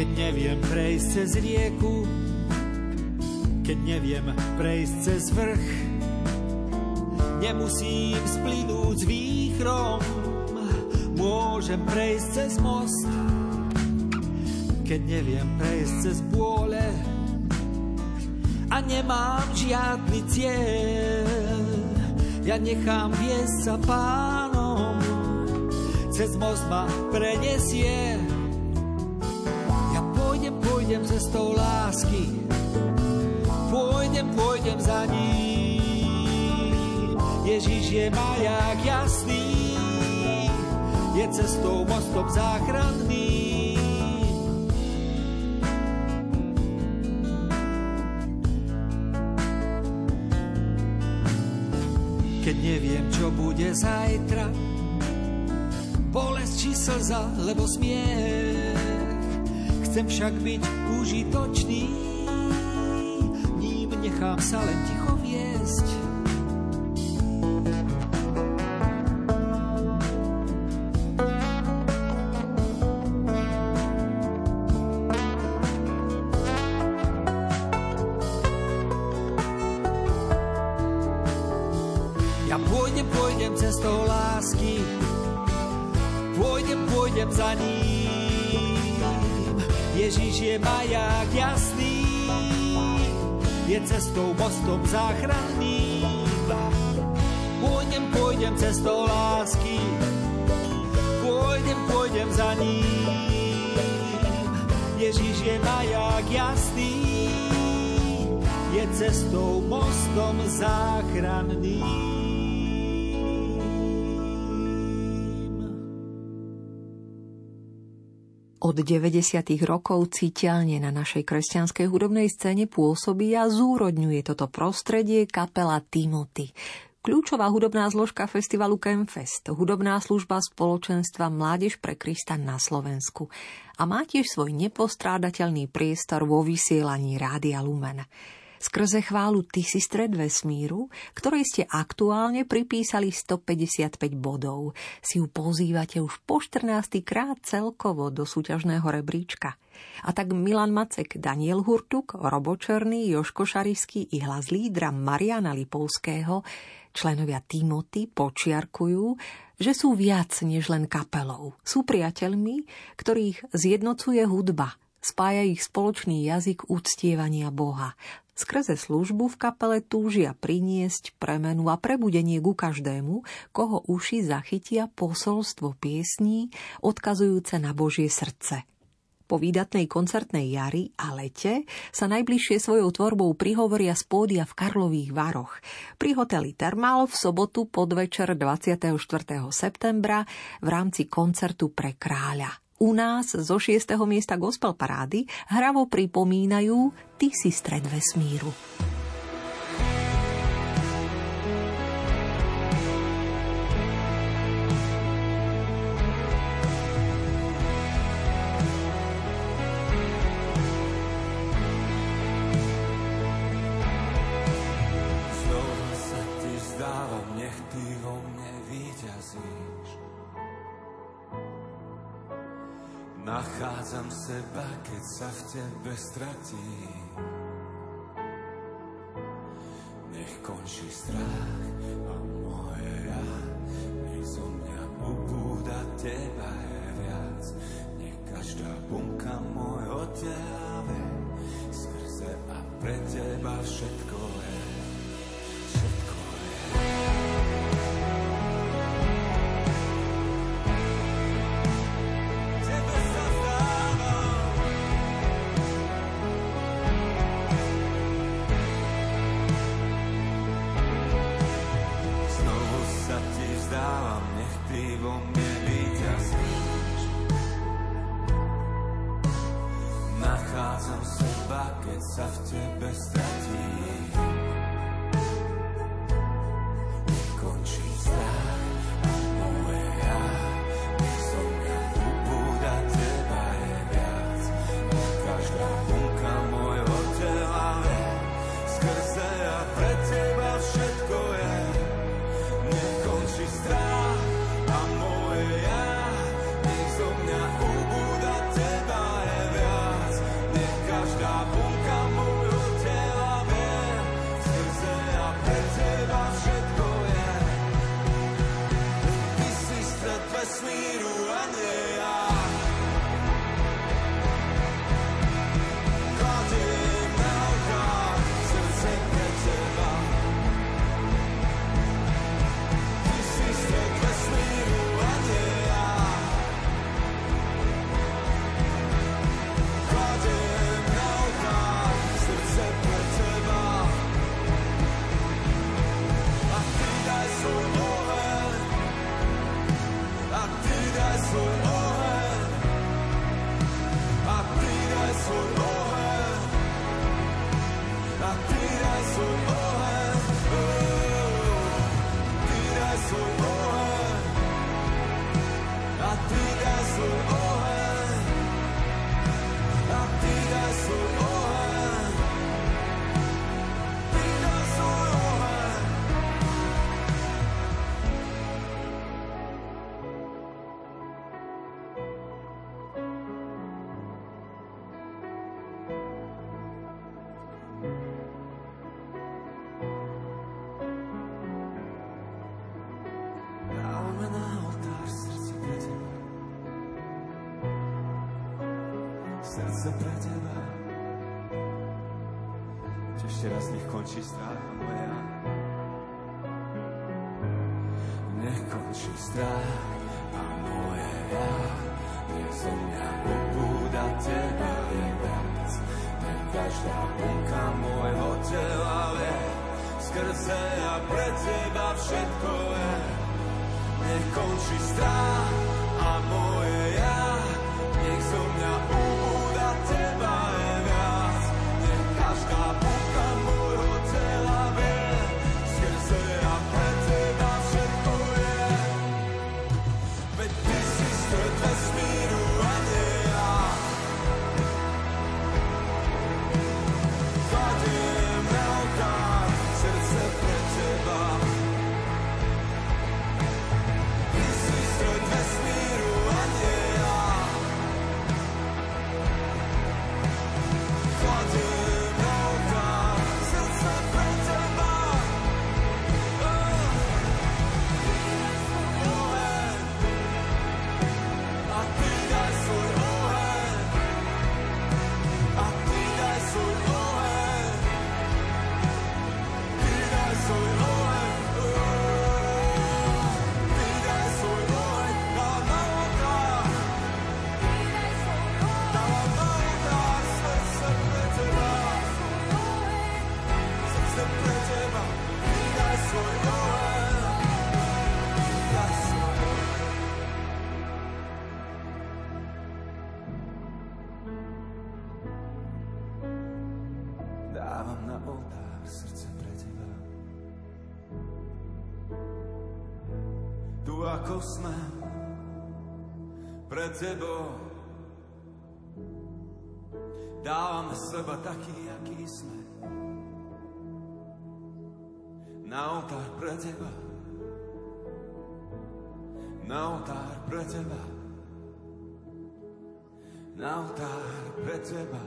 Keď neviem prejsť cez rieku, keď neviem prejsť cez vrch, nemusím splinúť s víchrom, môžem prejsť cez most. Keď neviem prejsť cez bôle a nemám žiadny cieľ, ja nechám viesť sa Pánom, cez most ma prenesie. Pôjdem cestou lásky, pôjdem za ním. Ježiš je maják jasný, je cestou mostom záchranný. Keď neviem, čo bude zajtra, bolesť či slza, lebo smiech, chcem však byť užitočný, ním nechám sa len ticho viesť. Ja pôjdem cestou lásky, pôjdem za ním. Ježiš je maják jasný, je cestou mostom záchranný. Pôjdem cestou lásky, pôjdem za ním. Ježiš je maják jasný, je cestou mostom záchranný. Od 90. rokov citeľne na našej kresťanskej hudobnej scéne pôsobí a zúrodňuje toto prostredie kapela Timothy. Kľúčová hudobná zložka festivalu Campfest, hudobná služba spoločenstva Mládež pre Krista na Slovensku. A má tiež svoj nepostrádateľný priestor vo vysielaní Rádia Lumen. Skrze chválu Ty si stred vesmíru, ktorej ste aktuálne pripísali 155 bodov, si ju pozývate už po 14. krát celkovo do súťažného rebríčka. A tak Milan Macek, Daniel Hurtuk, Robo Černý, Joško Šarišský i hlas lídra Mariana Lipavského, členovia Timothy, počiarkujú, že sú viac než len kapelou. Sú priateľmi, ktorých zjednocuje hudba, spája ich spoločný jazyk uctievania Boha. Skrze službu v kapele túžia priniesť premenu a prebudenie ku každému, koho uši zachytia posolstvo piesní, odkazujúce na Božie srdce. Po výdatnej koncertnej jari a lete sa najbližšie svojou tvorbou prihovoria z pódia v Karlových Varoch. Pri hoteli Thermal v sobotu podvečer 24. septembra v rámci koncertu pre kráľa. U nás zo 6. miesta gospel parády hravo pripomínajú Ty si stred vesmíru. Znova sa ti zdávam, nech ty vo mne víťazíš. Nachádzam seba, keď sa v tebe stratím. Nech končí strach a moje ja, nech zo mňa ubúda, teba je viac. Nech každá bunka môjho tela vie, skrze a pre teba všetko je. Nachádzam seba, keď sa v tebe stratím. Končí strach a moje ja, nech som ja ubúda, teba je viac. Každá bunka mojho tela vie, skrze a pre teba všetko je. Nech končí strach a moje ja, nech som ja ubúda, teba je viac. Každá bunka môjho tela vie, skrze a pre teba všetko je. Ty si stred vesmíru a nie ja. Kladiem na okrát srdce pre teba. Ty si stred vesmíru a nie ja. Srdce pre teba. Ešte raz nech končí strach a moje ja. Nech končí strach a moje ja. Nech zo mňa ubúda, teba je viac. Nech každá bunka môjho tela vie, skrze a pre teba všetko je. Nech končí strach a moje ja. Nech zo mňa ubúda, teba je viac. Nech každá bunka môjho tela vie, skrze a pre teba všetko je. Veď ty si stred vesmíru a nie ja. Kladiem na oltár srdce pre teba. Ty si stred vesmíru a nie ja. Dávam na oltár srdce pre teba. Tu ako sme pred tebou, dávame seba taký, aký sme. Na oltár pre teba. Na oltár pre teba. na oltár pre teba.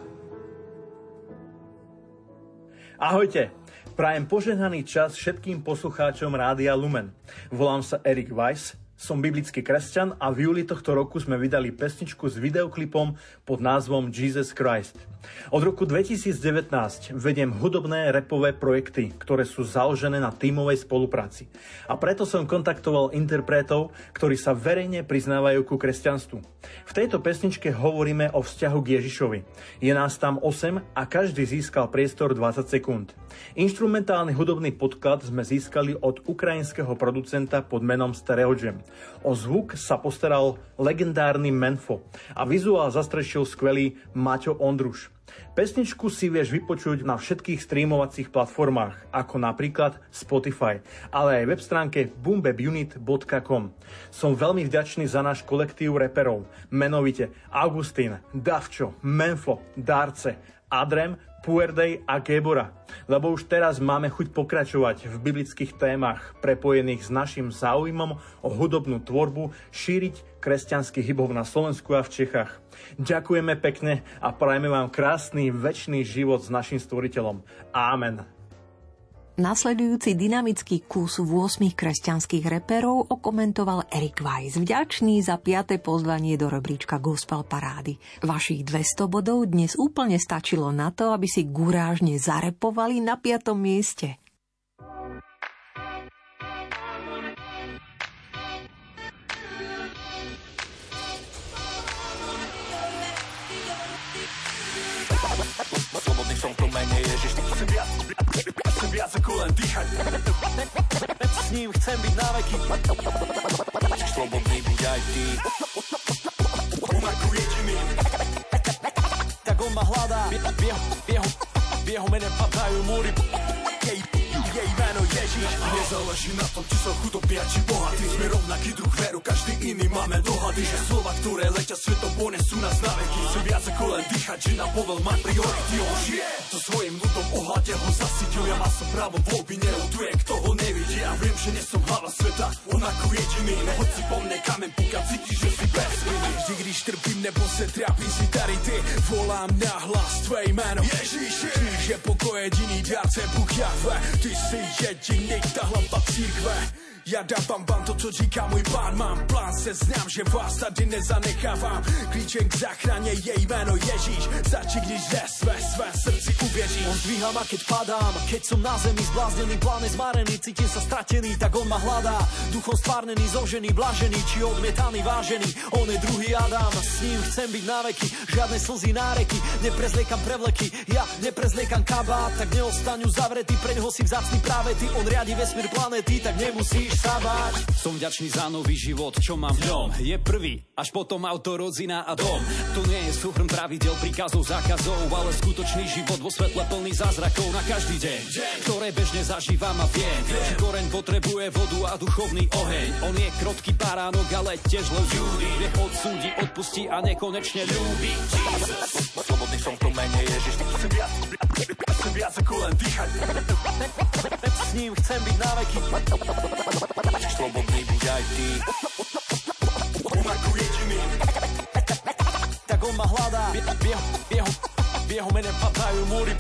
Ahojte, prajem požehnaný čas všetkým poslucháčom Rádia Lumen. Volám sa Erik Weiss, som biblický kresťan a v júli tohto roku sme vydali pesničku s videoklipom pod názvom Jesus Christ. Od roku 2019 vediem hudobné rapové projekty, ktoré sú založené na tímovej spolupráci. A preto som kontaktoval interpretov, ktorí sa verejne priznávajú ku kresťanstvu. V tejto pesničke hovoríme o vzťahu k Ježišovi. Je nás tam 8 a každý získal priestor 20 sekúnd. Inštrumentálny hudobný podklad sme získali od ukrajinského producenta pod menom Stereo Jam. O zvuk sa postaral legendárny Menfo a vizuál zastrešil skvelý Maťo Ondruš. Pesničku si vieš vypočuť na všetkých streamovacích platformách, ako napríklad Spotify, ale aj web stránke boombabunit.com. Som veľmi vďačný za náš kolektív reperov, menovite Augustín, Davčo, Menfo, Darce, Adrem, Puerdej a Gebora, lebo už teraz máme chuť pokračovať v biblických témach prepojených s našim záujmom o hudobnú tvorbu, šíriť kresťanský hip-hop na Slovensku a v Čechách. Ďakujeme pekne a prajeme vám krásny večný život s našim stvoriteľom. Amen. Nasledujúci dynamický kus v 8 kresťanských reperov okomentoval Erik Weiss, vďačný za 5. pozvanie do rebríčka Gospel Parády. Vašich 200 bodov dnes úplne stačilo na to, aby si gurážne zarepovali na 5. mieste. Slobodný som v plmene Ježiš, chcem viac ako len dýchať. S ním chcem byť na veky. Slobodný buď aj ty. On ako jediný. Tak on ma hľadá. V jeho mene padajú múry. Jej meno Ježiš. Nezáleží na tom, či som chudobný a či bohatý. Sme rovnaký druh veru, každý iný máme dohady. Že slova, ktoré letia svetom, ponesú nás na veky. Chcem viac ako len dýchať, že na povel má priority. On žije, to svojim ľudom ohľade ho zasytil. Ja mám som právo voľby, neľutuje, kto ho nevidí. Ja viem, že nie som hlava sveta, on ako jediný. Hoď si po mne kamen, pokiaľ cítiš, že si bezvinný. Vždy, když trpím, nebo se trápím z vitality, volám na hlas tvé jméno Ježíši. Že pokoj jediný dárce Bůh Jahve. Ty jsi jediný, ta hlava církve. Já dávám vám to, co říká můj pán. Mám plán, seznám, že vás tady nezanechávám. Klíčem k záchraně je jméno Ježíš. Stačí, když jde své srdci uvěří. On zdvíha ma, keď padám, keď som na zemi zbláznený, plán je zmarený, cítim sa stratený, tak on ma hľadá. Duchom stvárnený, zožený, blažený, či odmietaný, vážený. On je druhý Adam, s ním chcem byť na veky. Žiadne slzy náreky, neprezliekam prevleky. Ja neprezliekam kabát, tak neostaňu zavretý. Preň ho si vzácný práve ty, on riadi vesmír planety, tak nemusíš sabať. Som vďačný za nový život, čo mám v ňom. Je prvý, až potom auto, rodzina a dom. To nie je súhrn pravidel, príkazov, zákazov, ale skutočný život vo svetle plný zázrakov na každý deň, ktoré bežne zažívam a viem, že koreň potrebuje vodu a duchovný oheň. On je krotký baránok, ale tiež ľudí. Nech odsúdi, odpustí a nekonečne ľúbi. Slobodný som v plmene Ježiš. Chcem viac ako len dýchať. S ním chcem byť na veky. Slobodný buď aj ty. On ako jediný. Tak on ma hľadá. V jeho mene padajú múry.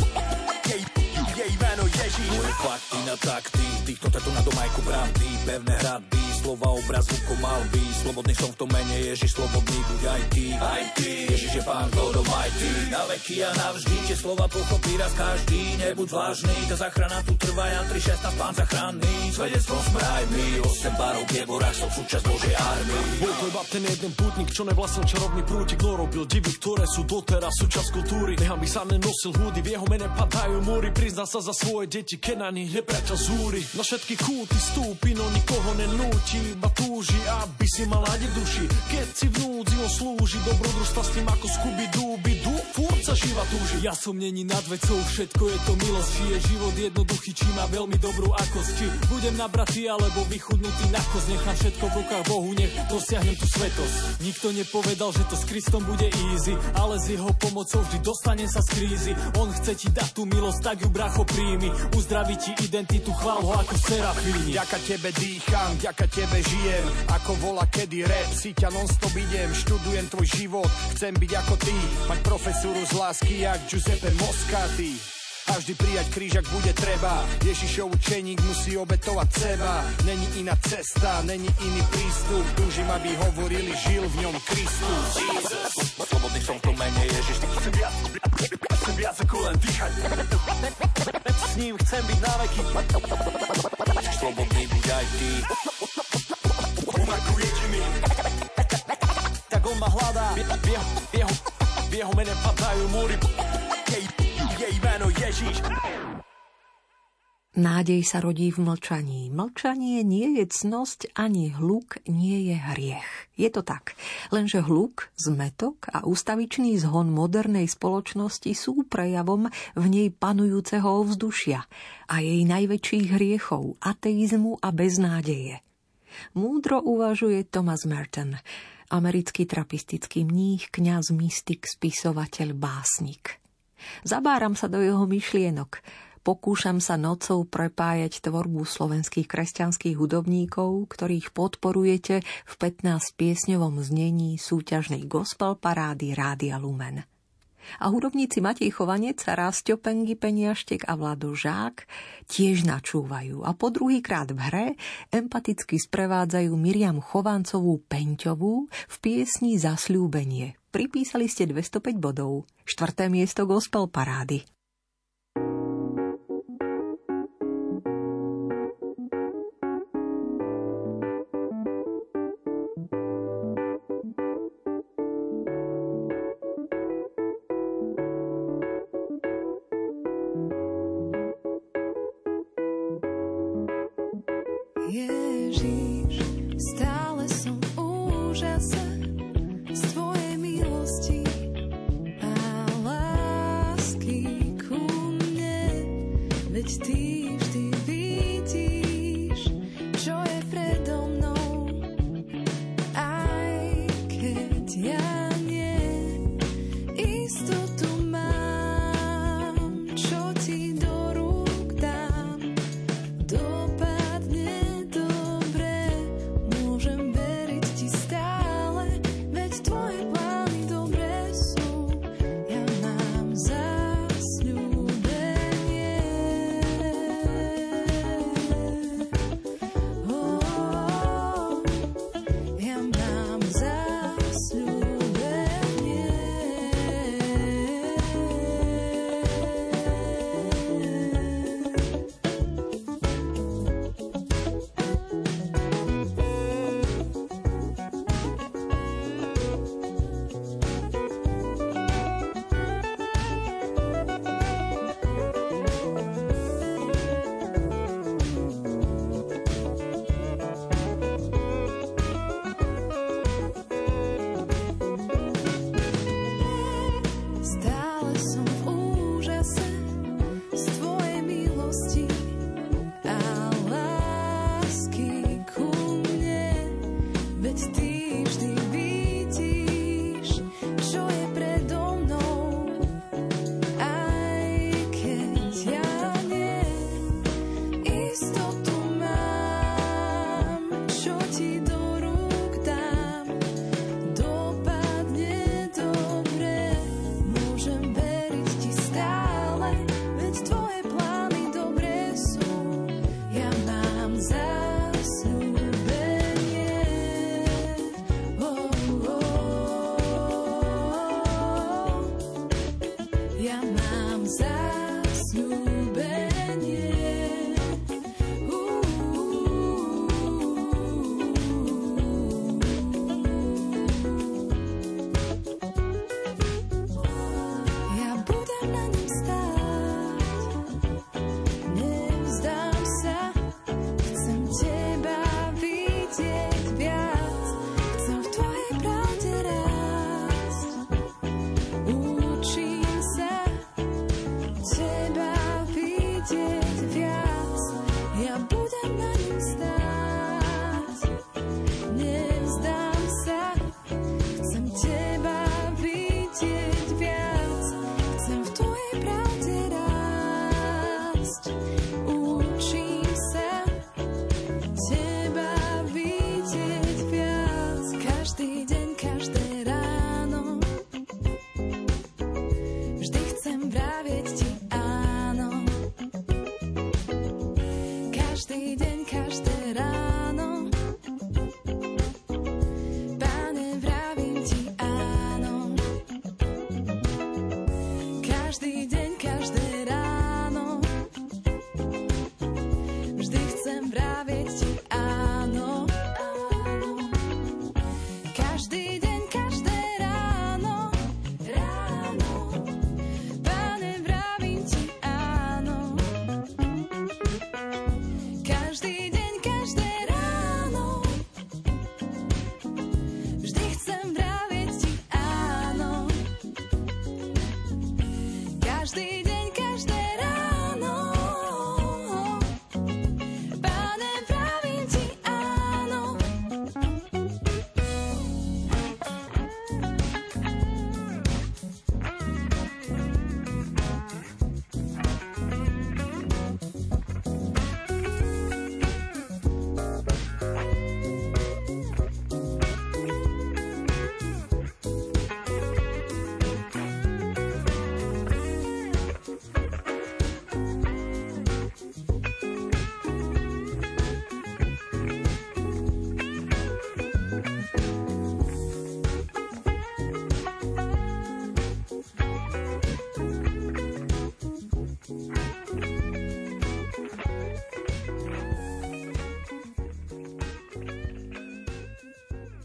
Jej meno Ježíš. Moje fakty na takty. Týchto tatu na domajku pravdy. Pevné hrady. Slova, obraz, zvukom, malby. Slobodný som v tom mene Ježiš, slobodný buď aj ty. Aj ty, Ježiš je Pán Godom, aj ty. Na veky a navždy, tie slova pochopí raz každý. Nebuď vážny, tá záchrana tu trvá. Jan 3:16, Pán zachránny. Svedectvom sme aj my, 8 barov v jeborách, som súčasť Božej armii. Bol to iba ten jeden pútnik, čo nevlastnil čarovný prútik. No robil divy, ktoré sú doteraz súčasť kultúry. Nechám by sa nenosil húdy, v jeho mene padajú múry. Prizná sa za svoje deti, keď na nich nepreťa zúry. Na všetky kúty stúpi, no nikoho nenúti. Iba túži, aby si mal nádej v duši. Keď si v núdzi on slúži, dobrodružstva s ním ako Scooby-Dooby-Doo. Furt sa živa túži. Ja som není nad vecou, všetko je to milosť. Či je život jednoduchý, či má veľmi dobrú akosť. Či budem nabratý, alebo vychudnutý na kosť. Nechám všetko v rukách Bohu, nech dosiahnem tú svetosť. Nikto nepovedal, že to s Kristom bude easy, ale s jeho pomocou vždy dostanem sa z krízy. On chce ti dať tú milosť, tak ju brácho príjmi. Uzdraví ti identitu, chvál ho ako serafíni. Ďaka tebe dýcham, ďaka tebe žijem, ako vola kedy rap, si ťa non-stop idem, študujem tvoj život, chcem byť ako ty, mať profesúru z lásky jak Giuseppe Moscati. A vždy prijať kríž, ak bude treba. Ježišov učeník musí obetovať seba. Není iná cesta, není iný prístup. Túžim, aby hovorili, žil v ňom Kristus. Slobodný som v tom mene Ježiš. Chcem viac ako len dýchať. S ním chcem byť na veky. Slobodný buď aj ty. Umaku jediný. Tak on ma hľadá. V jeho mene padajú múry. Jej meno Ježiš. Nádej sa rodí v mlčaní. Mlčanie nie je cnosť, ani hluk nie je hriech. Je to tak, lenže hluk, zmetok a ústavičný zhon modernej spoločnosti sú prejavom v nej panujúceho ovzdušia a jej najväčších hriechov, ateizmu a beznádeje. Múdro uvažuje Thomas Merton, americký trapistický mních, kňaz, mystik, spisovateľ, básnik. Zabáram sa do jeho myšlienok. Pokúšam sa nocou prepájať tvorbu slovenských kresťanských hudobníkov, ktorých podporujete v 15-piesňovom znení súťažnej gospel parády Rádia Lumen. A hudobníci Matej Chovanec, Rastio Pengy Peniaštek a Vlado Žák tiež načúvajú a po druhýkrát v hre empaticky sprevádzajú Miriam Chovancovú Penťovú v piesni Zasľúbenie. Pripísali ste 205 bodov. 4. miesto gospel parády. Ježiš, stále som úžasná z tvojej milosti a lásky.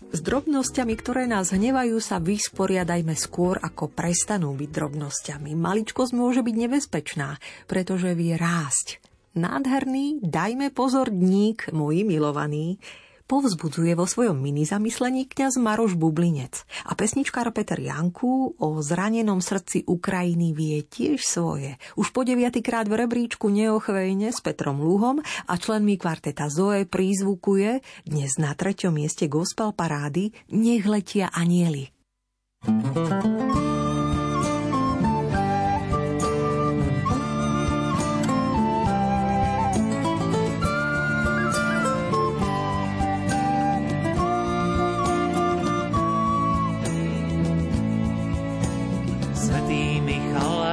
S drobnosťami, ktoré nás hnevajú, sa vysporiadajme skôr, ako prestanú byť drobnosťami. Maličkosť môže byť nebezpečná, pretože vie rásť. Nádherný, dajme pozor dník, môj milovaný, povzbudzuje vo svojom minizamyslení kňaz Maroš Bublinec. A pesničkár Peter Janku o zranenom srdci Ukrajiny vie tiež svoje. Už po 9. krát v rebríčku Neochvejne s Petrom Luhom a členmi kvarteta Zoe prízvukuje dnes na 3. mieste gospel parády Nech letia anjeli.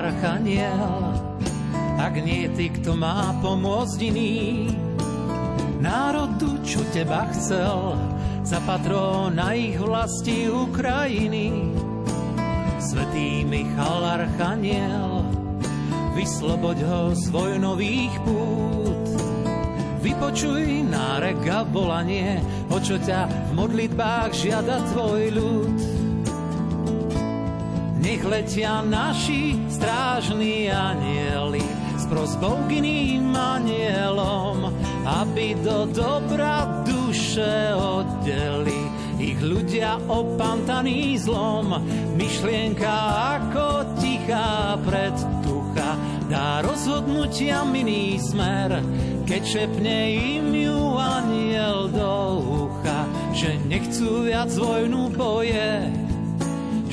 Archaniel, ak nie ty, kto má pomôcť iný národu, čo teba chcel za patróna ich vlasti Ukrajiny. Svätý Michal Archaniel, vysloboď ho z vojnových pút, vypočuj nárek a volanie, o čo ťa v modlitbách žiada tvoj ľud. Nech letia naši strážni anjeli s prosbou k iným anjelom, aby do dobra duše oddeli ich ľudia opantaní zlom. Myšlienka ako tichá predtucha dá rozhodnutia iný smer, keď šepne im ju anjel do ucha, že nechcú viac vojnu boje,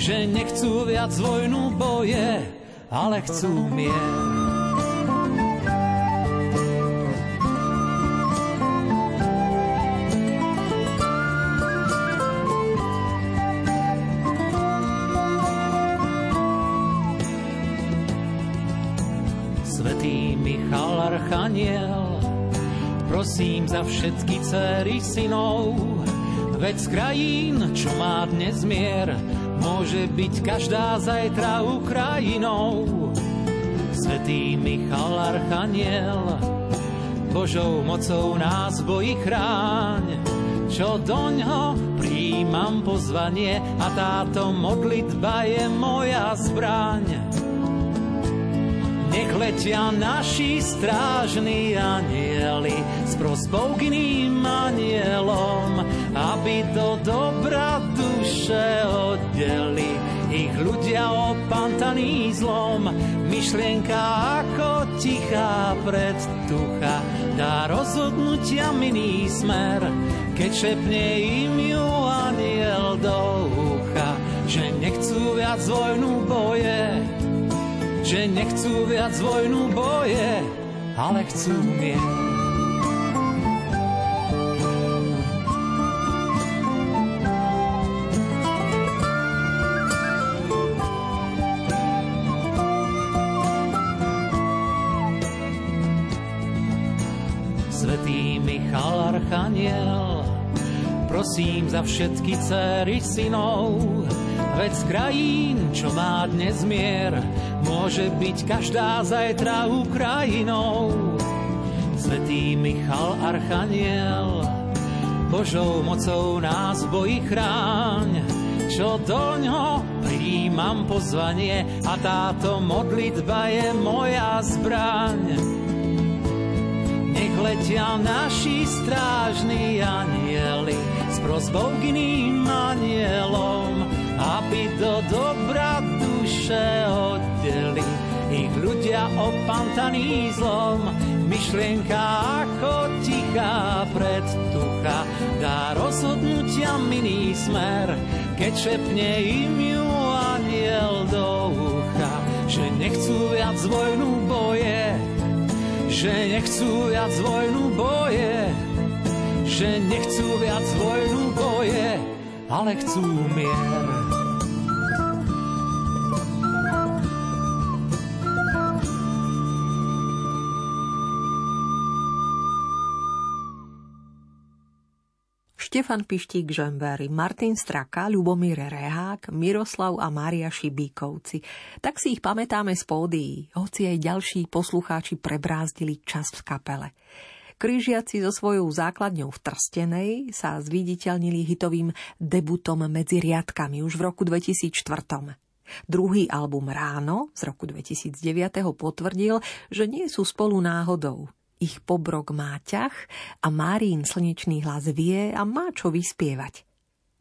že nechcú viac vojnu boje, ale chcú mier. Svätý Michal Archaniel, prosím za všetky dcéry synov, veď z krajín, čo má dnes mier, môže byť každá zajtra Ukrajinou. Svätý Michal Archaniel, Božou mocou nás v boji chráň, čo doňho príjmam pozvanie a táto modlitba je moja zbraň. Nech letia naši strážni anjeli s prosbou k iným anjelom, aby do dobra duše oddeli ich ľudia opantaní zlom. Myšlienka ako tichá predtucha dá rozhodnutia iný smer, keď šepne im ju anjel do ucha, že nechcú viac vojnu boje, že nechcú viac vojnu boje, ale chcú mier. Svätý Michal Archaniel, prosím za všetky dcéry synov, veď z krajín, čo má dnes mier, môže byť každá zajtra Ukrajinou. Svätý Michal Archaniel, Božou mocou nás v boji chráň, čo doňho príjmam pozvanie a táto modlitba je moja zbraň. Nech letia naši strážni anjeli s prosbou k iným anjelom, aby do dobra duše oddeli ich ľudia opantaní zlom. Myšlienka ako tichá predtucha dá rozhodnutia iný smer, keď šepne im ju anjel do ucha, že nechcú viac vojnu boje, že nechcú viac vojnu boje, že nechcú viac vojnu boje, ale chcú mier. Štefan Pištík Žembéry, Martin Straka, Ľubomír Rehák, Miroslav a Mária Šibíkovci. Tak si ich pamätáme z pódií, hoci aj ďalší poslucháči prebrázdili čas v kapele. K Kryžiaci so svojou základňou v Trstenej sa zviditeľnili hitovým debutom Medzi riadkami už v roku 2004. Druhý album Ráno z roku 2009 potvrdil, že nie sú spolu náhodou. Ich pobrok má ťah a Márin slnečný hlas vie a má čo vyspievať.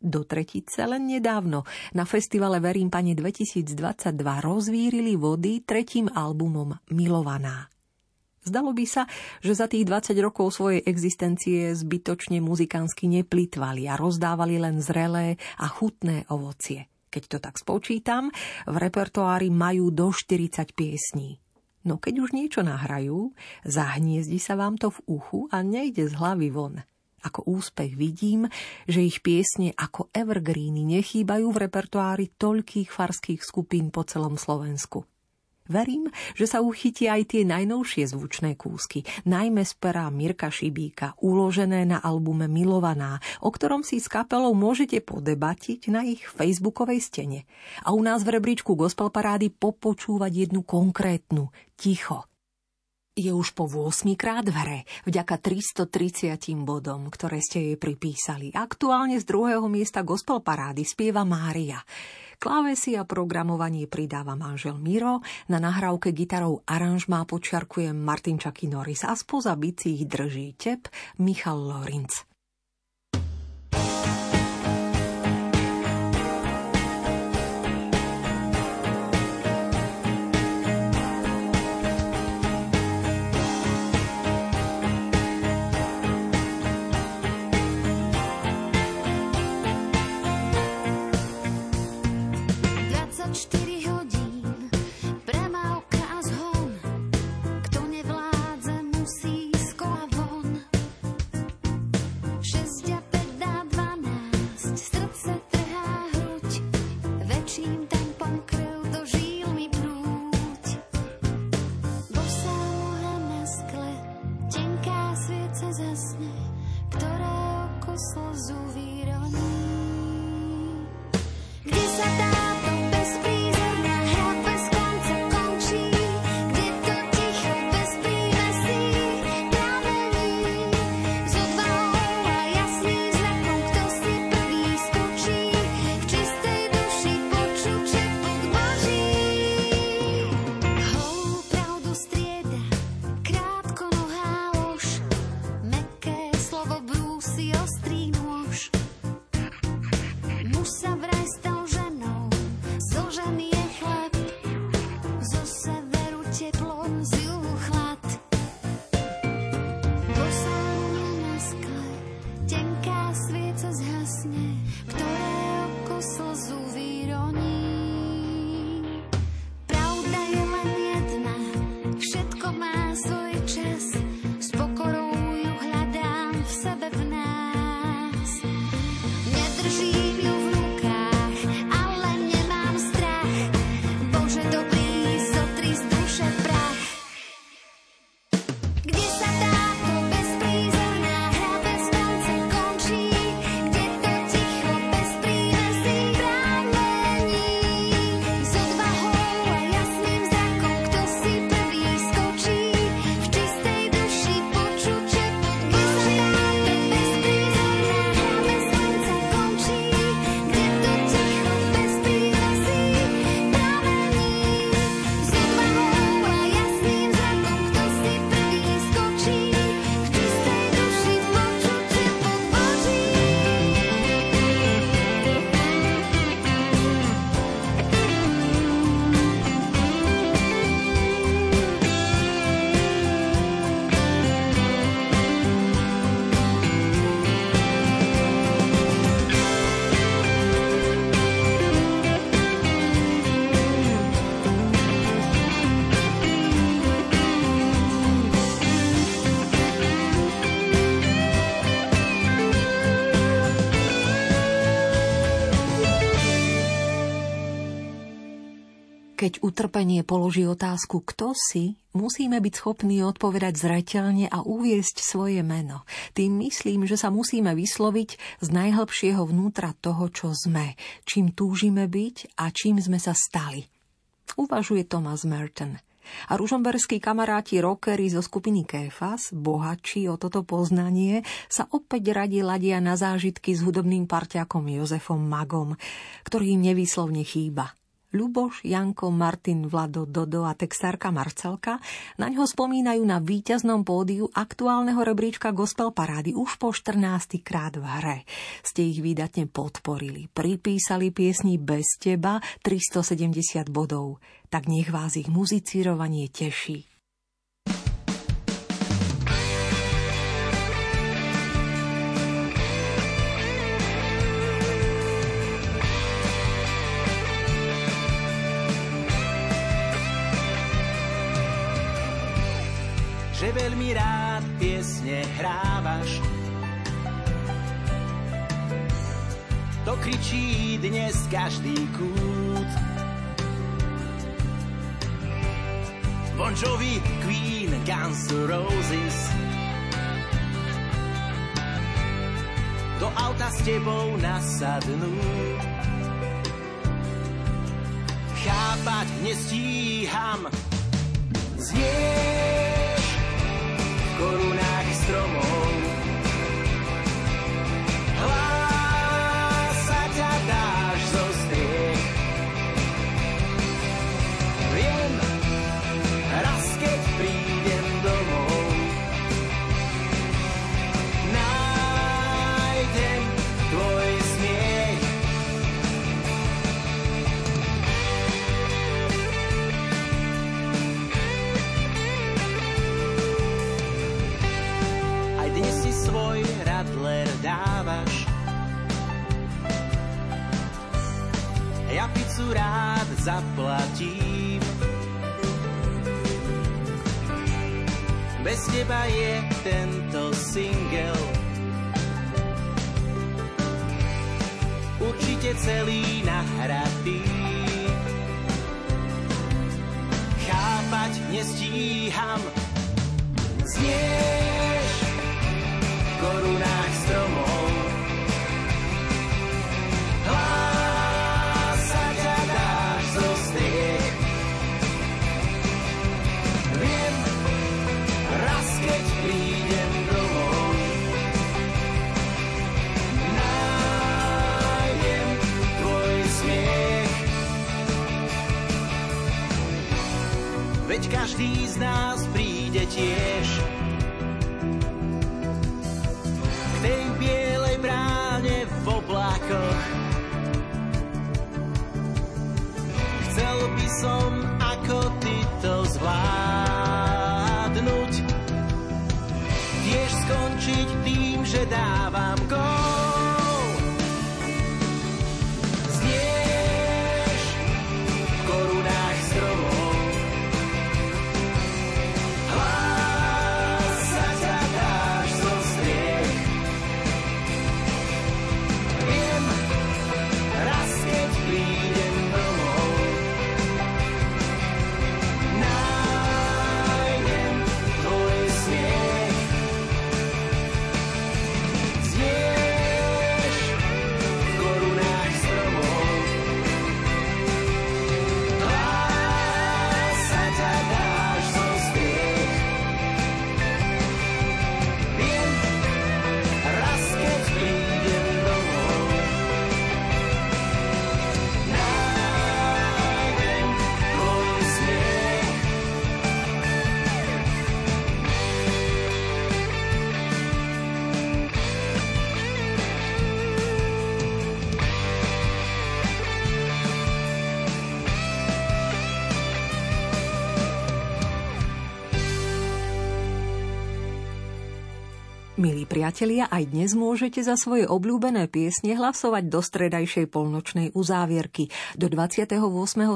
Do tretice len nedávno na festivale Verím Pane 2022 rozvírili vody tretím albumom Milovaná. Zdalo by sa, že za tých 20 rokov svojej existencie zbytočne muzikánsky neplitvali a rozdávali len zrelé a chutné ovocie. Keď to tak spočítam, v repertoári majú do 40 piesní. No keď už niečo nahrajú, zahniezdi sa vám to v uchu a nejde z hlavy von. Ako úspech vidím, že ich piesne ako evergreeny nechýbajú v repertoári toľkých farských skupín po celom Slovensku. Verím, že sa uchytia aj tie najnovšie zvučné kúsky, najmä z pera Mirka Šibíka, uložené na albume Milovaná, o ktorom si s kapelou môžete podebatiť na ich facebookovej stene. A u nás v rebríčku Gospel Parády popočúvať jednu konkrétnu, Ticho. Je už po 8-krát v hre, vďaka 330 bodom, ktoré ste jej pripísali. Aktuálne z 2. miesta Gospel Parády spieva Mária. Klávesy a programovanie pridáva manžel Miro, na nahrávke gitarou aranžmá podčiarkuje Martin Čaky Norris a spoza bicích drží tep Michal Lorinc. Keď utrpenie položí otázku, kto si, musíme byť schopní odpovedať zreteľne a uviesť svoje meno. Tým myslím, že sa musíme vysloviť z najhlbšieho vnútra toho, čo sme, čím túžime byť a čím sme sa stali. Uvažuje Thomas Merton. A ružomberskí kamaráti rockery zo skupiny Kéfas, bohatší o toto poznanie, sa opäť radi ladia na zážitky s hudobným parťákom Jozefom Magom, ktorý im nevýslovne chýba. Ľuboš, Janko, Martin, Vlado, Dodo a textárka Marcelka naňho spomínajú na víťaznom pódiu aktuálneho rebríčka Gospel Parády už po 14. krát v hre. Ste ich výdatne podporili, pripísali piesni Bez teba 370 bodov. Tak nech vás ich muzicírovanie teší. Že veľmi rád piesne hrávaš, to kričí dnes každý kút. Bon Jovi, Queen, Guns N' Roses, do auta s tebou nasadnú. Chápať nestíham, znie v korunách stromov. Hlása ťa dáš zo striech. Viem, raz keď prídem domov, nájdem tvoj smiech. Svoj radler dávaš, ja pizzu rád zaplatím. Bez teba je tento single určite celý nahratý. Chápať nestíham, znieš v korunách stromov. Hlása ťa dáš zo striech. Viem, raz keď prídem domov, nájdem tvoj smiech. Veď každý z nás príde tiež tej bielej bráne v oblákoch. Chcel by som ako ty to zvládnuť, tiež skončiť tým, že dávam gól. Znieš v korunách stromov. Milí priatelia, aj dnes môžete za svoje obľúbené piesne hlasovať do stredajšej polnočnej uzávierky do 28.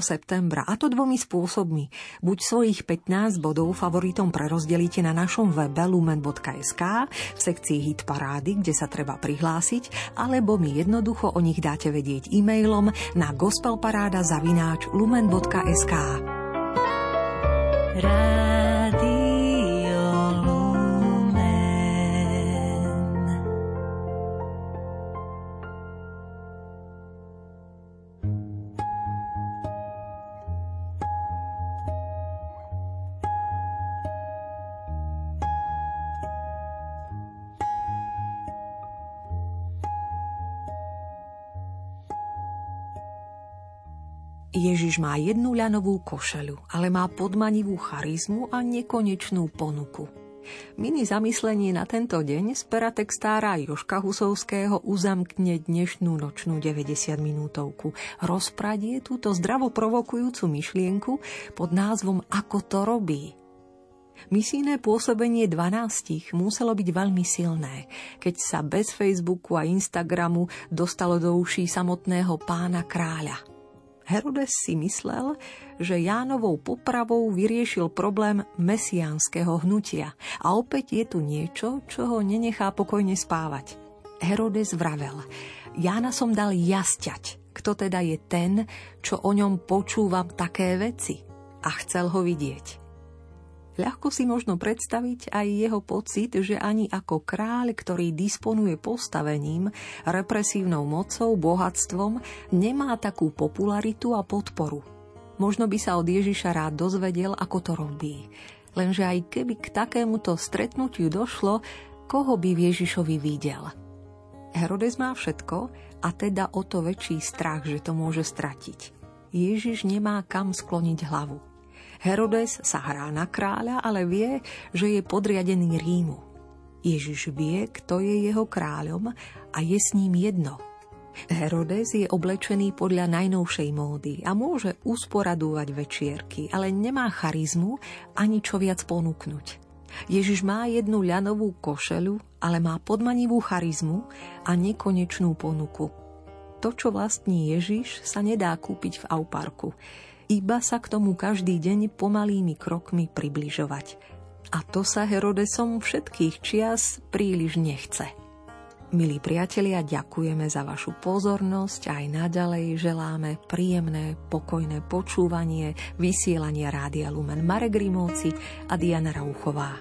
septembra, a to dvomi spôsobmi. Buď svojich 15 bodov favoritom prerozdelíte na našom webe lumen.sk v sekcii Hit Parády, kde sa treba prihlásiť, alebo mi jednoducho o nich dáte vedieť e-mailom na gospelparada@lumen.sk. Ježiš má jednu ľanovú košeľu, ale má podmanivú charizmu a nekonečnú ponuku. Mini zamyslenie na tento deň z pera textára Jožka Husovského uzamkne dnešnú nočnú 90 minútovku. Rozpradie túto zdravo provokujúcu myšlienku pod názvom Ako to robí. Misijné pôsobenie 12 muselo byť veľmi silné, keď sa bez Facebooku a Instagramu dostalo do uší samotného pána kráľa. Herodes si myslel, že Jánovou popravou vyriešil problém mesiánskeho hnutia a opäť je tu niečo, čo ho nenechá pokojne spávať. Herodes vravel: Jána som dal jasťať, kto teda je ten, čo o ňom počúvam také veci, a chcel ho vidieť. Ľahko si možno predstaviť aj jeho pocit, že ani ako kráľ, ktorý disponuje postavením, represívnou mocou, bohatstvom, nemá takú popularitu a podporu. Možno by sa od Ježiša rád dozvedel, ako to robí. Lenže aj keby k takémuto stretnutiu došlo, koho by v Ježišovi videl? Herodes má všetko a teda o to väčší strach, že to môže stratiť. Ježiš nemá kam skloniť hlavu. Herodes sa hrá na kráľa, ale vie, že je podriadený Rímu. Ježiš vie, kto je jeho kráľom a je s ním jedno. Herodes je oblečený podľa najnovšej módy a môže usporadúvať večierky, ale nemá charizmu ani čo viac ponúknuť. Ježiš má jednu ľanovú košeľu, ale má podmanivú charizmu a nekonečnú ponuku. To, čo vlastní Ježiš, sa nedá kúpiť v Auparku. Iba sa k tomu každý deň pomalými krokmi približovať. A to sa Herodesom všetkých čias príliš nechce. Milí priatelia, ďakujeme za vašu pozornosť a aj naďalej želáme príjemné, pokojné počúvanie, vysielanie Rádia Lumen. Marek Grimovci a Diana Rauchová.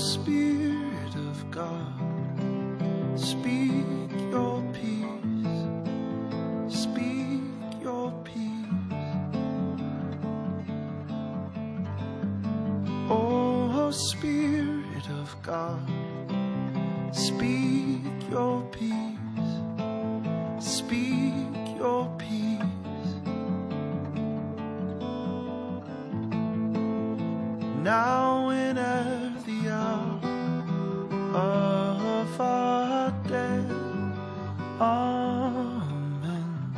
Spirit of God, speak your peace, speak your peace. Oh, Spirit of God, speak your peace, speak your peace. Now and at the hour of our death. Amen.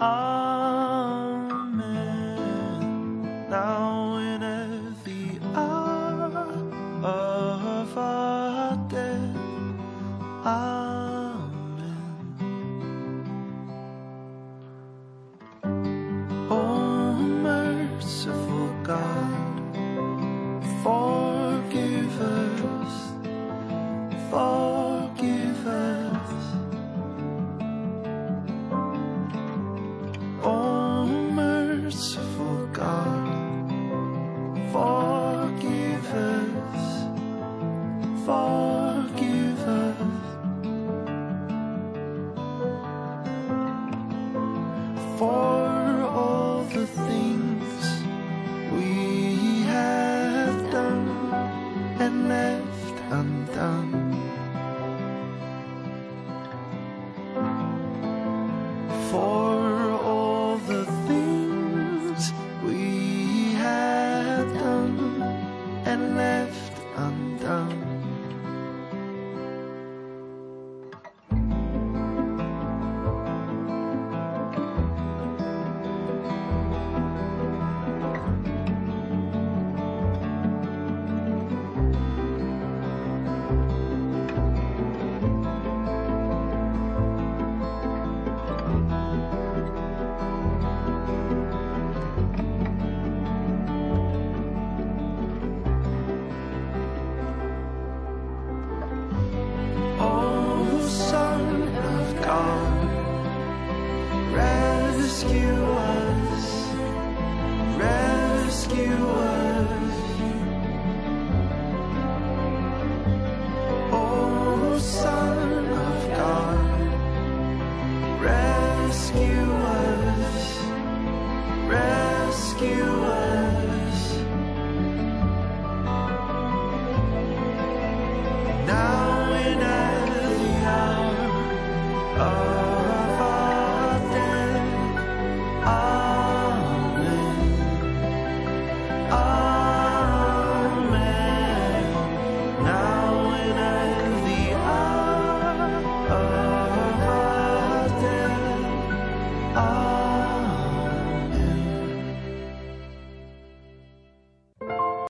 Amen. Now and at the hour of our death. Amen. Forgive us, oh merciful God, forgive us, forgive us, for all the things we have done and left undone. For all the things we have done and left undone.